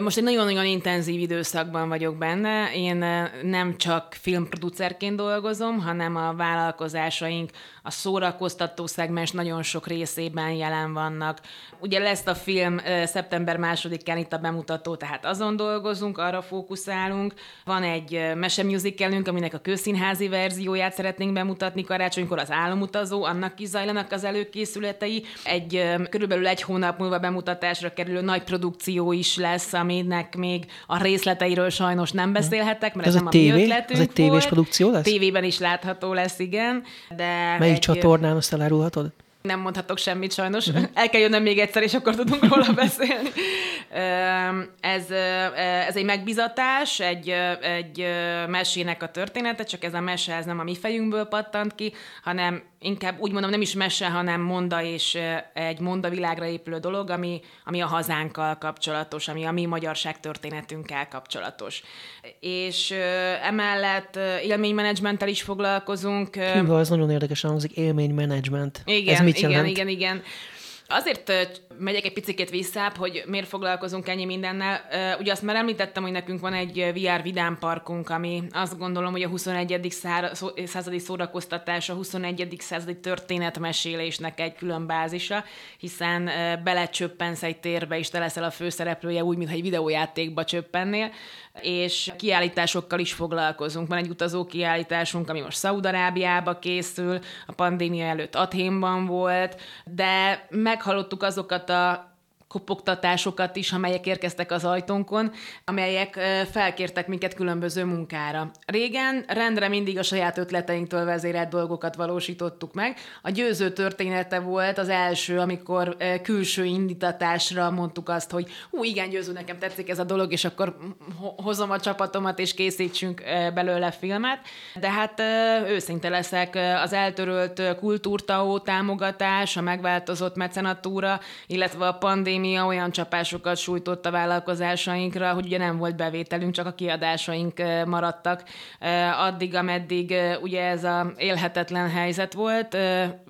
Most egy nagyon-nagyon intenzív időszakban vagyok benne. Én nem csak filmproducerként dolgozom, hanem a vállalkozásaink, a szórakoztató szegmens nagyon sok részében jelen vannak. Ugye lesz a film szeptember másodikán itt a bemutató, tehát azon dolgozunk, arra fókuszálunk. Van egy mesemüzicalünk, aminek a közszínházi verzióját szeretnénk bemutatni karácsonykor, az Álomutazó, annak is zajlanak az előkészítések. Egy körülbelül egy hónap múlva bemutatásra kerülő nagy produkció is lesz, aminek még a részleteiről sajnos nem beszélhetek, mert ez, ez nem a mi ötletünk. Ez egy tévés produkció lesz? Tévében is látható lesz, igen. De melyik egy... csatornán, azt elárulhatod? Nem mondhatok semmit sajnos. Uh-huh. El kell jönnöm még egyszer, és akkor tudunk róla beszélni. Ez, ez egy megbizatás, egy, egy mesének a története, csak ez a mese, ez nem a mi fejünkből pattant ki, hanem inkább úgy mondom, nem is mese, hanem monda, és egy monda világra épülő dolog, ami, ami a hazánkkal kapcsolatos, ami a mi magyarság történetünkkel kapcsolatos. És emellett élménymenedzsmenttel is foglalkozunk. Hűha, ez nagyon érdekesen hangzik, élménymenedzsment. Igen, ez mit igen, jelent? igen, igen. Azért megyek egy picikét visszább, hogy miért foglalkozunk ennyi mindennel. Ugye azt már említettem, hogy nekünk van egy vé er Vidámparkunk, ami azt gondolom, hogy a huszonegyedik századi szórakoztatás, a huszonegyedik századi történetmesélésnek egy külön bázisa, hiszen belecsöppensz egy térbe, és te leszel a főszereplője úgy, mintha egy videójátékba csöppennél, és kiállításokkal is foglalkozunk. Van egy utazó kiállításunk, ami most Szaúd-Arábiába készül, a pandémia előtt Athénban volt, de meghallottuk azokat a kopogtatásokat is, amelyek érkeztek az ajtónkon, amelyek felkértek minket különböző munkára. Régen rendre mindig a saját ötleteinktől vezérelt dolgokat valósítottuk meg. A Győző története volt az első, amikor külső indítatásra mondtuk azt, hogy hú, igen, Győző, nekem tetszik ez a dolog, és akkor hozom a csapatomat, és készítsünk belőle filmet. De hát őszinte leszek, az eltörölt kultúrtaó támogatás, a megváltozott mecenatúra, illetve a pandémia olyan csapásokat sújtott a vállalkozásainkra, hogy ugye nem volt bevételünk, csak a kiadásaink maradtak. Addig, ameddig ugye ez a élhetetlen helyzet volt,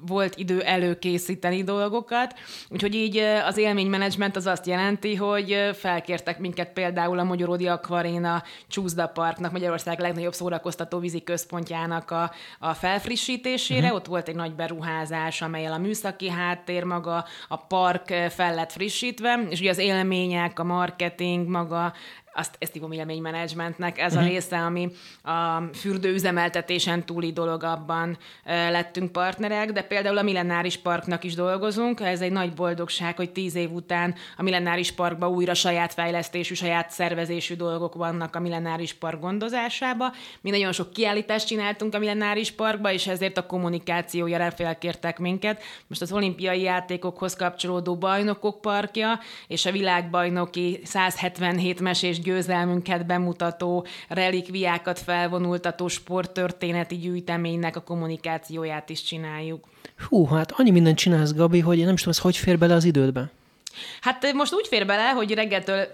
volt idő előkészíteni dolgokat, úgyhogy így az élménymenedzsment az azt jelenti, hogy felkértek minket például a Magyaródi Aquaréna Csúszdaparknak, Magyarország legnagyobb szórakoztató vízi központjának a, a felfrissítésére. Mm-hmm. Ott volt egy nagy beruházás, amelyel a műszaki háttér maga, a park fel lett friss, és ugye az élmények, a marketing maga, azt, ezt hívom élménymenedzsmentnek, ez uh-huh. a része, ami a fürdőüzemeltetésen túli dolog, abban e, lettünk partnerek, de például a Millenáris Parknak is dolgozunk, ez egy nagy boldogság, hogy tíz év után a Millenáris Parkban újra saját fejlesztésű, saját szervezésű dolgok vannak a Millenáris Park gondozásába. Mi nagyon sok kiállítást csináltunk a Millenáris Parkba, és ezért a kommunikációjára felkértek minket. Most az olimpiai játékokhoz kapcsolódó bajnokok parkja, és a világbajnoki száz hetvenhét mesés győzelmünket bemutató, relikviákat felvonultató sporttörténeti gyűjteménynek a kommunikációját is csináljuk. Hú, hát annyi mindent csinálsz, Gabi, hogy én nem tudom, ez hogy fér bele az idődbe? Hát most úgy fér bele, hogy reggeltől,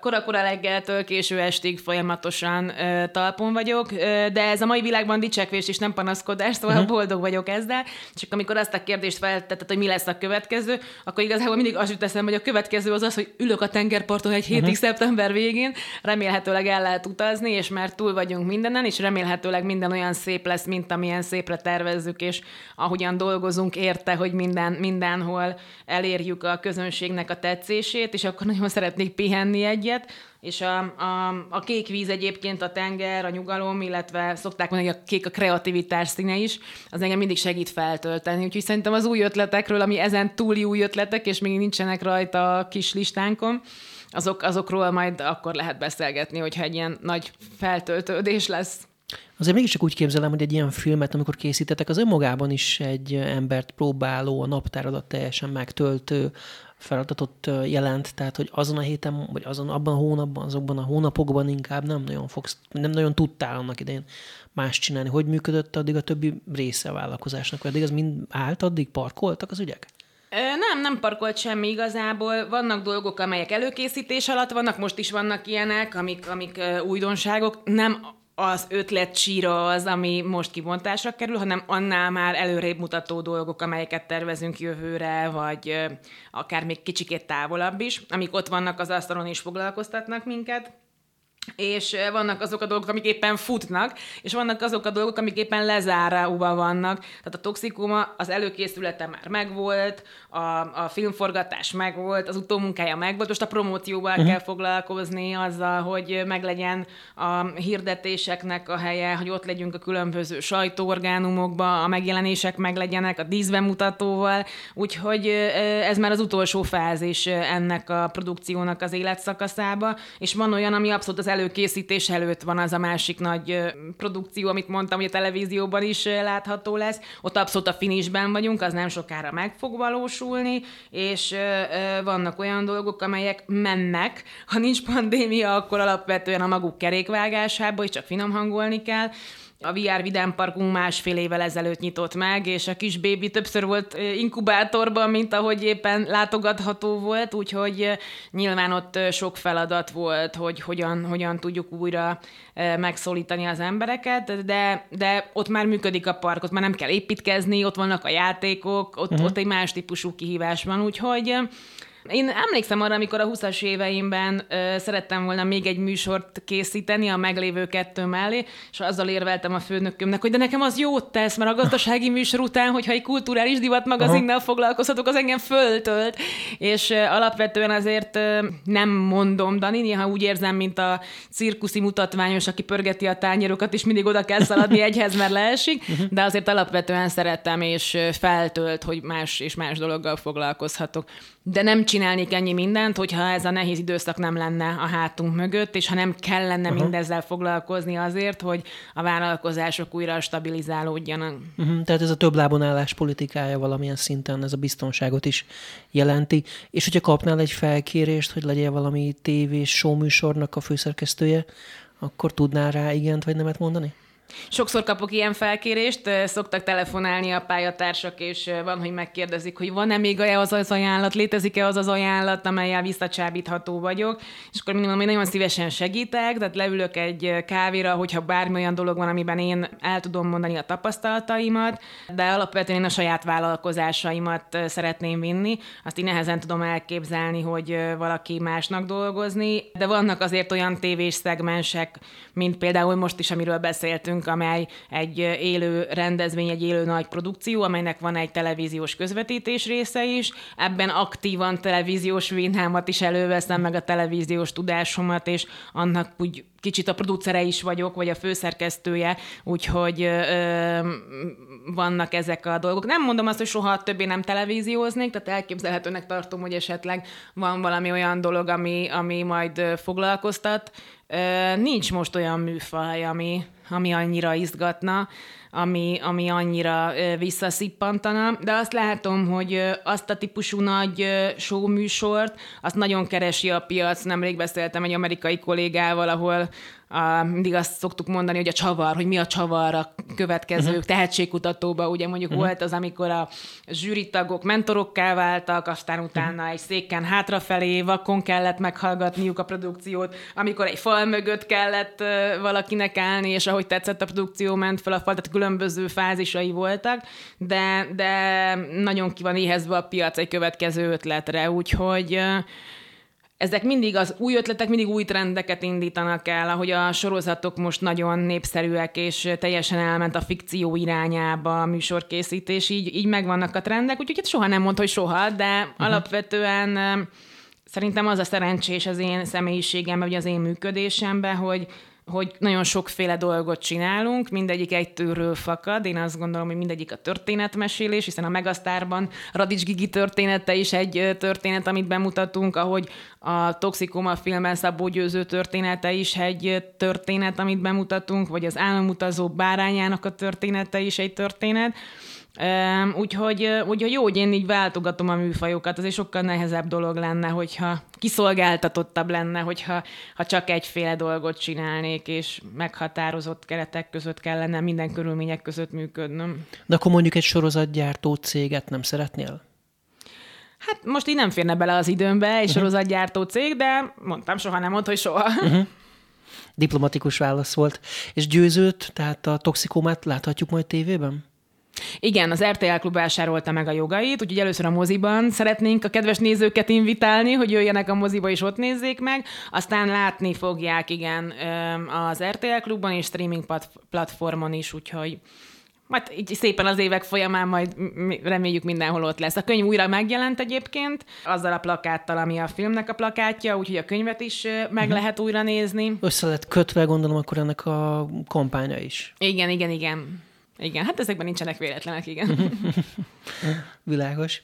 kora-kora reggeltől késő estig folyamatosan ö, talpon vagyok, ö, de ez a mai világban dicsekvés és nem panaszkodás, szóval uh-huh. boldog vagyok ezzel. Csak amikor azt a kérdést feltetted, hogy mi lesz a következő, akkor igazából mindig az jut eszembe, hogy a következő az az, hogy ülök a tengerparton egy hétig uh-huh. szeptember végén, remélhetőleg el lehet utazni, és már túl vagyunk mindenen, és remélhetőleg minden olyan szép lesz, mint amilyen szépre tervezzük, és ahogyan dolgozunk érte, hogy minden, mindenhol elérjük a közönség a tetszését, és akkor nagyon szeretnék pihenni egyet, és a, a, a kék víz egyébként, a tenger, a nyugalom, illetve szokták mondani, a kék a kreativitás színe is, az engem mindig segít feltölteni. Úgyhogy szerintem az új ötletekről, ami ezen túli új ötletek, és még nincsenek rajta a kis listánkon, azok, azokról majd akkor lehet beszélgetni, hogyha egy ilyen nagy feltöltődés lesz. Azért mégiscsak úgy képzelem, hogy egy ilyen filmet, amikor készítetek, az önmagában is egy embert próbáló, a naptáradat teljesen megtöltő feladatot jelent, tehát hogy azon a héten, vagy azon, abban a hónapban, azokban a hónapokban inkább nem nagyon fogsz, nem nagyon tudtál annak idején mást csinálni. Hogy működött addig a többi része a vállalkozásnak? Addig az mind állt, addig parkoltak az ügyek? Nem, nem parkolt semmi igazából. Vannak dolgok, amelyek előkészítés alatt vannak, most is vannak ilyenek, amik, amik újdonságok. Nem az ötlet síra az, ami most kibontásra kerül, hanem annál már előrébb mutató dolgok, amelyeket tervezünk jövőre, vagy akár még kicsikét távolabb is, amik ott vannak az asztalon és foglalkoztatnak minket. És vannak azok a dolgok, amik éppen futnak, és vannak azok a dolgok, amik éppen lezáróban vannak. Tehát a Toxikoma, az előkészülete már megvolt, a, a filmforgatás megvolt, az utómunkája megvolt, most a promócióval uh-huh. kell foglalkozni azzal, hogy meglegyen a hirdetéseknek a helye, hogy ott legyünk a különböző sajtóorgánumokban, a megjelenések meglegyenek, a díszbemutatóval, úgyhogy ez már az utolsó fázis ennek a produkciónak az életszakaszába, és van olyan, ami abszolút az előkészítés előtt van, az a másik nagy produkció, amit mondtam, hogy a televízióban is látható lesz. Ott abszolút a finishben vagyunk, az nem sokára meg fog valósulni, és vannak olyan dolgok, amelyek mennek. Ha nincs pandémia, akkor alapvetően a maguk kerékvágásába, és csak finom hangolni kell. A vé er Vidámparkunk másfél évvel ezelőtt nyitott meg, és a kis bébi többször volt inkubátorban, mint ahogy éppen látogatható volt, úgyhogy nyilván ott sok feladat volt, hogy hogyan, hogyan tudjuk újra megszólítani az embereket, de, de ott már működik a park, ott már nem kell építkezni, ott vannak a játékok, ott, uh-huh. ott egy más típusú kihívás van, úgyhogy... Én emlékszem arra, amikor a huszas éveimben ö, szerettem volna még egy műsort készíteni a meglévő kettő mellé, és azzal érveltem a főnökömnek, hogy de nekem az jót tesz, mert a gazdasági műsor után, hogyha egy kulturális divatmagazinnal foglalkozhatok, az engem föltölt. És ö, alapvetően azért ö, nem mondom, Dani, néha úgy érzem, mint a cirkuszi mutatványos, aki pörgeti a tányérokat, és mindig oda kell szaladni egyhez, mert leesik, de azért alapvetően szeretem, és feltölt, hogy más és más dologgal foglalkozhatok. De nem csinálnék ennyi mindent, hogyha ez a nehéz időszak nem lenne a hátunk mögött, és ha nem kellene Aha. mindezzel foglalkozni azért, hogy a vállalkozások újra stabilizálódjanak. Uh-huh, tehát ez a több lábon állás politikája valamilyen szinten, ez a biztonságot is jelenti. És hogyha kapnál egy felkérést, hogy legyél valami tévés show műsornak a főszerkesztője, akkor tudnál rá igent vagy nemet mondani? Sokszor kapok ilyen felkérést, szoktak telefonálni a pályatársak, és van, hogy megkérdezik, hogy van-e még az az ajánlat, létezik-e az az ajánlat, amellyel visszacsábítható vagyok, és akkor minimum, én nagyon szívesen segítek, tehát leülök egy kávéra, hogyha bármi olyan dolog van, amiben én el tudom mondani a tapasztalataimat, de alapvetően én a saját vállalkozásaimat szeretném vinni, azt így nehezen tudom elképzelni, hogy valaki másnak dolgozni, de vannak azért olyan tévés szegmensek, mint például most is, amiről beszéltünk, amely egy élő rendezvény, egy élő nagy produkció, amelynek van egy televíziós közvetítés része is. Ebben aktívan televíziós vénámat is előveszem, meg a televíziós tudásomat, és annak úgy kicsit a producere is vagyok, vagy a főszerkesztője, úgyhogy ö, vannak ezek a dolgok. Nem mondom azt, hogy soha többé nem televízióznék, tehát elképzelhetőnek tartom, hogy esetleg van valami olyan dolog, ami, ami majd foglalkoztat. Ö, nincs most olyan műfaj, ami, ami annyira izgatna, ami, ami annyira visszaszippantana, de azt látom, hogy azt a típusú nagy show műsort, azt nagyon keresi a piac. Nemrég beszéltem egy amerikai kollégával, ahol a, mindig azt szoktuk mondani, hogy a csavar, hogy mi a csavar a következők uh-huh. tehetségkutatóba, ugye mondjuk uh-huh. volt az, amikor a zsűritagok mentorokká váltak, aztán utána egy széken hátrafelé vakon kellett meghallgatniuk a produkciót, amikor egy fal mögött kellett valakinek állni, és ahogy tetszett a produkció, ment fel a fal, tehát különböző fázisai voltak, de, de nagyon ki van éhezve a piac egy következő ötletre, úgyhogy ezek mindig az új ötletek, mindig új trendeket indítanak el, ahogy a sorozatok most nagyon népszerűek, és teljesen elment a fikció irányába a műsorkészítés, így, így megvannak a trendek, úgyhogy soha nem mond, hogy soha, de uh-huh. alapvetően szerintem az a szerencsés az én személyiségemben, vagy az én működésemben, hogy hogy nagyon sokféle dolgot csinálunk, mindegyik egy tőről fakad. Én azt gondolom, hogy mindegyik a történetmesélés, hiszen a Megasztárban Radics Gigi története is egy történet, amit bemutatunk, ahogy a Toxikoma filmben Szabó Győző története is egy történet, amit bemutatunk, vagy az álomutazó bárányának a története is egy történet. Úgyhogy, úgyhogy jó, hogy én így váltogatom a műfajokat, azért sokkal nehezebb dolog lenne, hogyha kiszolgáltatottabb lenne, hogyha ha csak egyféle dolgot csinálnék, és meghatározott keretek között kellene minden körülmények között működnöm. De akkor mondjuk egy sorozatgyártó céget nem szeretnél? Hát most így nem férne bele az időmbe egy uh-huh. sorozatgyártó cég, de mondtam, soha nem mond, hogy soha. Uh-huh. Diplomatikus válasz volt. És Győzőt, tehát a Toxikomát láthatjuk majd tévében? Igen, az er té el Klub vásárolta meg a jogait, úgyhogy először a moziban szeretnénk a kedves nézőket invitálni, hogy jöjjenek a moziba és ott nézzék meg, aztán látni fogják, igen, az er té el Klubban és streaming platformon is, úgyhogy majd így szépen az évek folyamán majd reméljük mindenhol ott lesz. A könyv újra megjelent egyébként, azzal a plakáttal, ami a filmnek a plakátja, úgyhogy a könyvet is meg hmm. lehet újra nézni. Össze lett kötve, gondolom, akkor ennek a kampánya is. Igen, igen, igen. Igen, hát ezekben nincsenek véletlenek, igen. Világos.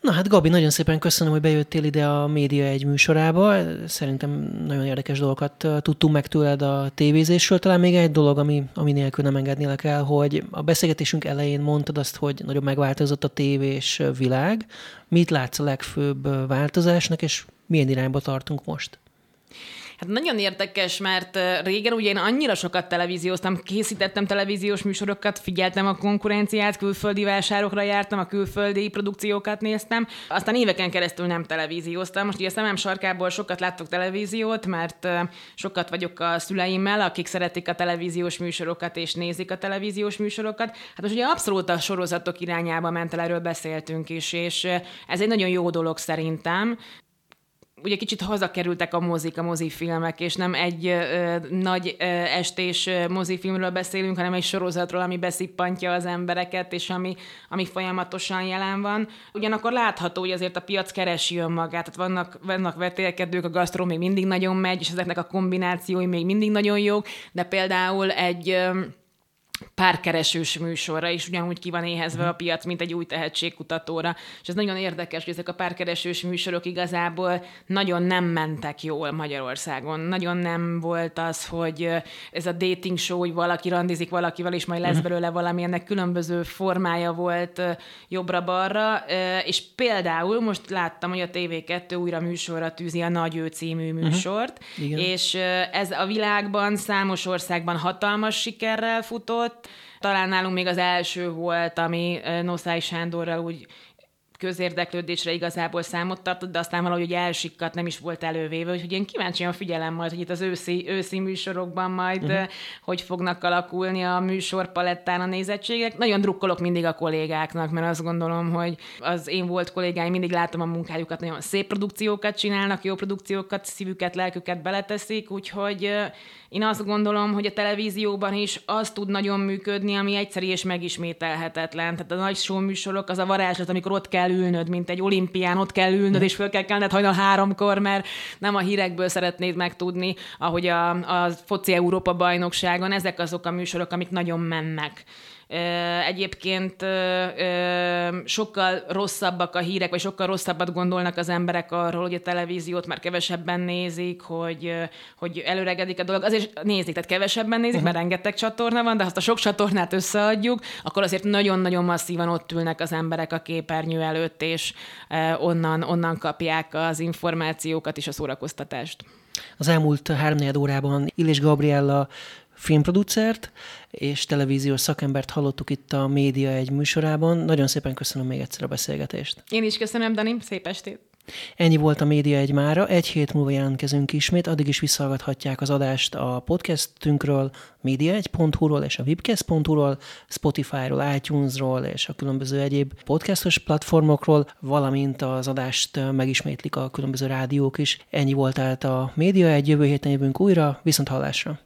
Na hát Gabi, nagyon szépen köszönöm, hogy bejöttél ide a Média egy műsorába. Szerintem nagyon érdekes dolgokat tudtunk meg tőled a tévézésről. Talán még egy dolog, ami, ami nélkül nem engednélek el, hogy a beszélgetésünk elején mondtad azt, hogy nagyon megváltozott a tévés világ. Mit látsz a legfőbb változásnak, és milyen irányba tartunk most? Hát nagyon érdekes, mert régen ugye én annyira sokat televízióztam, készítettem televíziós műsorokat, figyeltem a konkurenciát, külföldi vásárokra jártam, a külföldi produkciókat néztem, aztán éveken keresztül nem televízióztam. Most ugye a szemem sarkából sokat láttok televíziót, mert sokat vagyok a szüleimmel, akik szeretik a televíziós műsorokat és nézik a televíziós műsorokat. Hát most ugye abszolút a sorozatok irányába ment el, erről beszéltünk is, és ez egy nagyon jó dolog szerintem. Ugye kicsit hazakerültek a mozik, a mozifilmek, és nem egy ö, nagy ö, estés mozifilmről beszélünk, hanem egy sorozatról, ami beszippantja az embereket, és ami, ami folyamatosan jelen van. Ugyanakkor látható, hogy azért a piac keresi önmagát, tehát vannak, vannak vetélkedők, a gasztró még mindig nagyon megy, és ezeknek a kombinációi még mindig nagyon jók, de például egy... Ö, párkeresős műsorra is ugyanúgy ki van éhezve a piac, mint egy új tehetségkutatóra. És ez nagyon érdekes, hogy ezek a párkeresős műsorok igazából nagyon nem mentek jól Magyarországon. Nagyon nem volt az, hogy ez a dating show, hogy valaki randizik valakivel, és majd lesz belőle valami, ennek különböző formája volt jobbra-balra. És például most láttam, hogy a té vé kettő újra műsorra tűzi a Nagy Ő című műsort, uh-huh. és ez a világban, számos országban hatalmas sikerrel futott. Talán nálunk még az első volt, ami Noszai Sándorral úgy közérdeklődésre igazából számot tartott, de aztán valahogy elsikkadt, nem is volt elővéve, úgyhogy én kíváncsian figyelem majd, hogy itt az őszi, őszi műsorokban majd uh-huh. hogy fognak alakulni a műsorpalettán a nézettségek. Nagyon drukkolok mindig a kollégáknak, mert azt gondolom, hogy az én volt kollégáim, mindig látom a munkájukat, nagyon szép produkciókat csinálnak, jó produkciókat, szívüket, lelküket beleteszik, úgyhogy én azt gondolom, hogy a televízióban is az tud nagyon működni, ami egyszerű és megismételhetetlen. Tehát a nagy show műsorok, az a varázslat, amikor ott kell ülnöd, mint egy olimpián, ott kell ülnöd, és föl kell kelned hajnal háromkor, mert nem a hírekből szeretnéd megtudni, ahogy a, a foci Európa bajnokságon. Ezek azok a műsorok, amik nagyon mennek. Egyébként sokkal rosszabbak a hírek, vagy sokkal rosszabbat gondolnak az emberek arról, hogy a televíziót már kevesebben nézik, hogy, hogy előregedik a dolog. Azért nézik, tehát kevesebben nézik, uh-huh. mert rengeteg csatorna van, de ha azt a sok csatornát összeadjuk, akkor azért nagyon-nagyon masszívan ott ülnek az emberek a képernyő előtt, és onnan, onnan kapják az információkat és a szórakoztatást. Az elmúlt három-négy órában Illés Gabriella filmproducert és televíziós szakembert hallottuk itt a Média egy műsorában. Nagyon szépen köszönöm még egyszer a beszélgetést. Én is köszönöm, Dani. Szép estét. Ennyi volt a Média egy mára. Egy hét múlva jelentkezünk ismét. Addig is visszahallgathatják az adást a podcastünkről, média egy pont hu-ról és a webcast pont hu-ról, Spotify-ról, iTunes-ról és a különböző egyéb podcastos platformokról, valamint az adást megismétlik a különböző rádiók is. Ennyi volt át a Média egy, jövő héten jövünk újra, viszont hallásra.